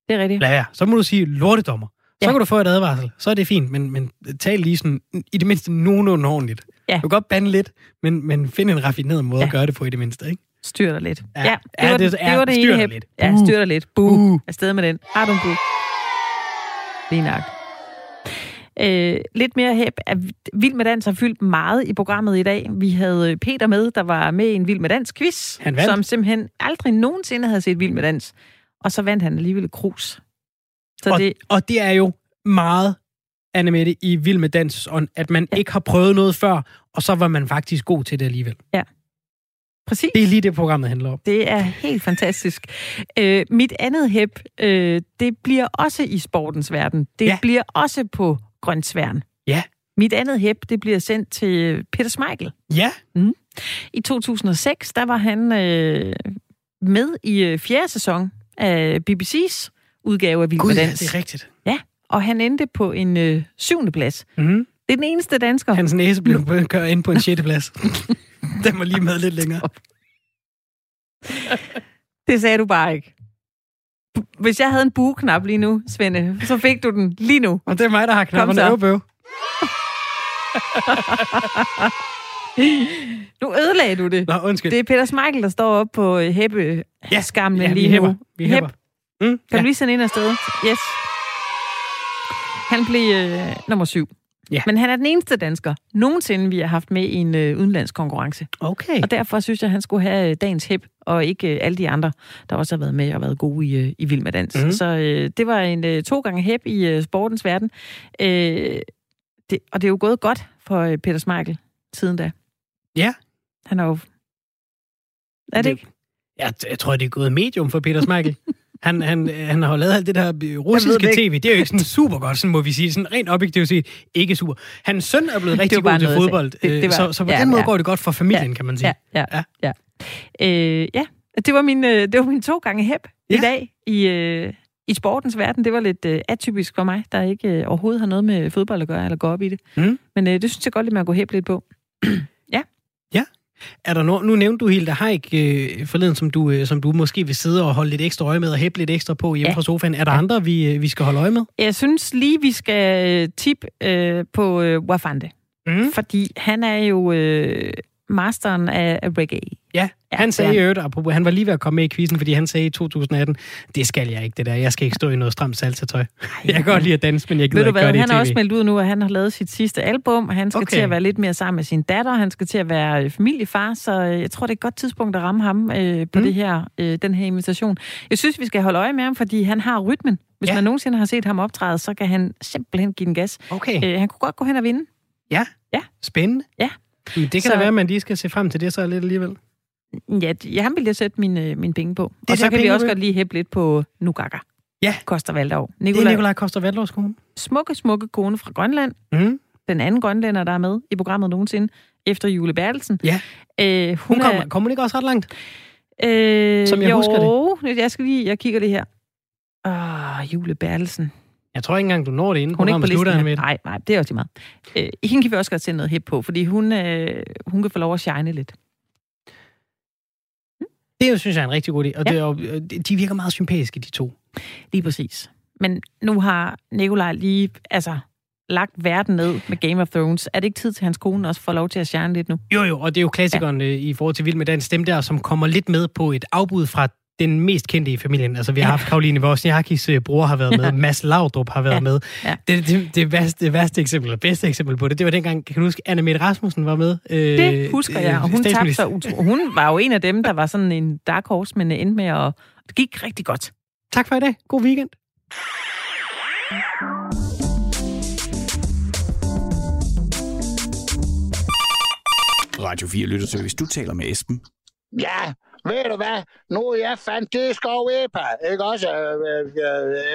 Det er rigtigt. Lad, så må du sige lortedommer. Ja. Så kan du få et advarsel. Så er det fint, men tal lige sådan, i det mindste nogenlunde ordentligt. Ja. Du kan godt bande lidt, men find en raffineret måde at gøre det på i det mindste, ikke? Styr dig lidt. Ja, det var det ene hæb. Ja, styr dig lidt. Buh. Afsted med den. Har du en buh? Lige nok. Lidt mere hæb. Vild Med Dans har fyldt meget i programmet i dag. Vi havde Peter med, der var med i en Vild Med Dans-quiz, som simpelthen aldrig nogensinde havde set Vild Med Dans. Og så vandt han alligevel et krus. Og det er jo meget, Anne-Mette, i Vild Med Dans, at man ikke har prøvet noget før, og så var man faktisk god til det alligevel. Ja. Præcis. Det er lige det, programmet handler om. Det er helt fantastisk. Mit andet hæb, det bliver også i sportens verden. Det bliver også på grøntsværen. Ja. Mit andet hæb, det bliver sendt til Peter Schmeichel. Ja. Mm. I 2006, der var han med i 4. sæson af BBC's udgave af Vild Med Dans. Det er rigtigt. Ja, og han endte på en 7. plads. Mm. Det er den eneste dansker. Hans næse blev kørt ind på en 6. plads. Den må lige med lidt længere. Det sagde du bare ikke. Hvis jeg havde en bueknap lige nu, Svende, så fik du den lige nu. Og det er mig, der har knapperne øvebøv. Nu ødelagde du det. Nå, undskyld. Det er Peter Schmeichel, der står oppe på hæppeskamlen lige nu. Vi hæpper. Kan du lige sende ind afsted? Yes. Han blev nummer 7. Ja. Men han er den eneste dansker nogensinde, vi har haft med i en udenlandsk konkurrence. Okay. Og derfor synes jeg, at han skulle have dagens hip, og ikke alle de andre, der også har været med og været gode i Vild Med Dans. Mm. Så det var en 2 gange hip i sportens verden. Og det er jo gået godt for Peter Schmeichel siden da. Ja. Han er jo... Er det ikke? Jeg tror, det er gået medium for Peter Schmeichel. Han har lavet alt det der russiske tv. Det er jo ikke sådan super godt, sådan må vi sige. Sådan rent objektivt set, ikke super. Hans søn er blevet rigtig god til fodbold. Så på den måde går det godt for familien, kan man sige. Det var min 2 gange hæb i dag i sportens verden. Det var lidt atypisk for mig, der ikke overhovedet har noget med fodbold at gøre, eller gå op i det. Mm. Men det synes jeg godt, at man kunne hæbe lidt på. Ja. Er der nu nævnte du Hilda Haik forleden, som du måske vil sidde og holde lidt ekstra øje med og hæppe lidt ekstra på hjemme fra sofaen. Er der andre, vi skal holde øje med? Jeg synes lige, vi skal tippe på Wafande. Mm. Fordi han er jo masteren af reggae. Ja, han sagde jo, apropos, han var lige ved at komme med i quizzen, fordi han sagde i 2018, det skal jeg ikke, det der. Jeg skal ikke stå i noget stramt salsa-tøj. Jeg kan godt lide at danse, men jeg gider ikke gøre det i TV. Han har også meldt ud nu, at han har lavet sit sidste album, og han skal til at være lidt mere sammen med sin datter, han skal til at være familiefar, så jeg tror, det er et godt tidspunkt at ramme ham på den her invitation. Jeg synes, vi skal holde øje med ham, fordi han har rytmen. Hvis man nogensinde har set ham optræde, så kan han simpelthen give den gas. Okay. Han kunne godt gå hen og vinde. Ja. Spændende. Ja. Det kan da være, at man lige skal se frem til det så lidt alligevel. Ja, han ville jeg sætte min penge på. Og så kan vi også godt lige hæppe lidt på Nugaga. Ja. Koster-Waldau. Det er Nikolaj Koster-Waldau's kone. Smukke kone fra Grønland. Mm. Den anden grønlænder, der er med i programmet nogensinde, efter Jule Bertelsen. Ja. Hun kommer ikke også ret langt? Som jeg husker det. Jeg kigger det her. Jule Bertelsen. Jeg tror ikke engang, du når det inden. Hun er ikke på listen. Nej, det er også meget. Hende kan vi også godt sende noget hæb på, fordi hun kan få lov at shine lidt. Det synes jeg er en rigtig god idé, og de virker meget sympatiske, de to. Lige præcis. Men nu har Nikolaj lige lagt verden ned med Game of Thrones. Er det ikke tid til, hans kone også får lov til at shine lidt nu? Jo, og det er jo klassikeren i forhold til Vild Med Dans stemme der, som kommer lidt med på et afbud fra den mest kendte i familien. Altså, vi har haft Karoline Wozniakis bror har været med, Mads Laudrup har været med. Ja. Det værste eksempel, og bedste eksempel på det var dengang, kan du huske, Anne-Mette Rasmussen var med? Det husker jeg, og hun tabte sig Hun var jo en af dem, der var sådan en dark horse, men endte med at... Det gik rigtig godt. Tak for i dag. God weekend. Radio 4 Lytterservice, du taler med Esben. Ja, ved du hvad? Nu er jeg fantastisk over, ikke også,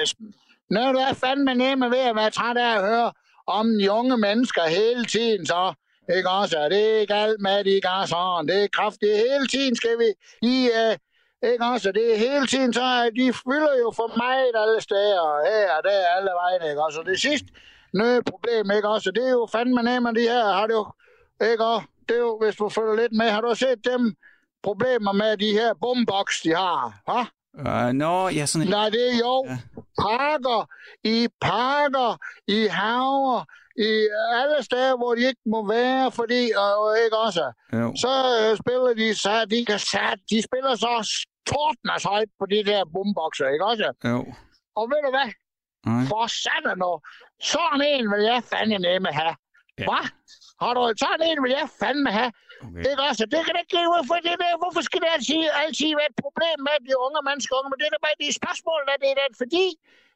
Esben? Nu er jeg fandme nemme ved at være træt af at høre om unge mennesker hele tiden, så. Ikke også? Det er ikke alt med, de gør sådan. Det er kraftigt. Hele tiden skal vi i... Ikke også? Det er hele tiden, så de fylder jo for meget alle steder. Her og der, alle vejen, ikke også? Det sidste nye problem, ikke også? Det er jo fandme nemme, de her har du... Ikke også? Det er jo, hvis du følger lidt med, har du set dem... problemer med de her boombox, de har. Hå? Sådan... Nej, det er jo parker, i haver, i alle steder, hvor de ikke må være, fordi, ikke også, så spiller de, de spiller så tordner sig på de der boomboxer, ikke også? Jo. Og ved du hvad? For satan, Sådan en vil jeg fandme nemme have. Ja. Hva? Har du sådan en vil jeg fandme have? Okay. Det er også, det kan ikke give ud for det der. Hvorfor skal det altid være et problem med de unge mennesker? Men det er da bare de spørgsmål, der det er det, fordi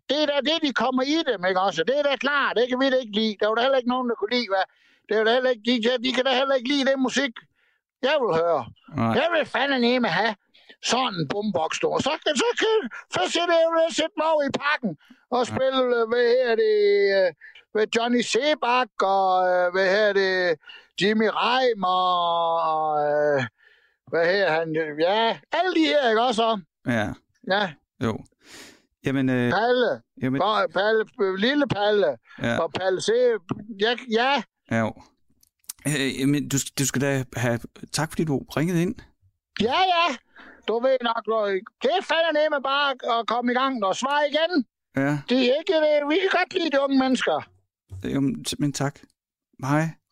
det er da det, de kommer i dem, ikke også? Det er da klart, det kan vi da ikke lide. Der var da heller ikke nogen, der kunne lide, hvad? Det er da heller ikke de kan da heller ikke lide den musik, jeg vil høre. Nej. Jeg vil fandme nemme have sådan en boombox stor. Så kan jeg sætte mig over i parken og spille, hvad her det... ved Johnny Sebak og hvad her det Jimmy Reim og hvad her han ja alle de her ikke også ja jo jamen Palle jamen... Palle lille Palle ja. Og Palle Sebak ja jo men du skal da have tak fordi du ringede ind ja du ved nok det falder nemme bare at komme i gang og svare igen ja det er ikke det vi kan godt lide de unge mennesker. Men tak. Hej.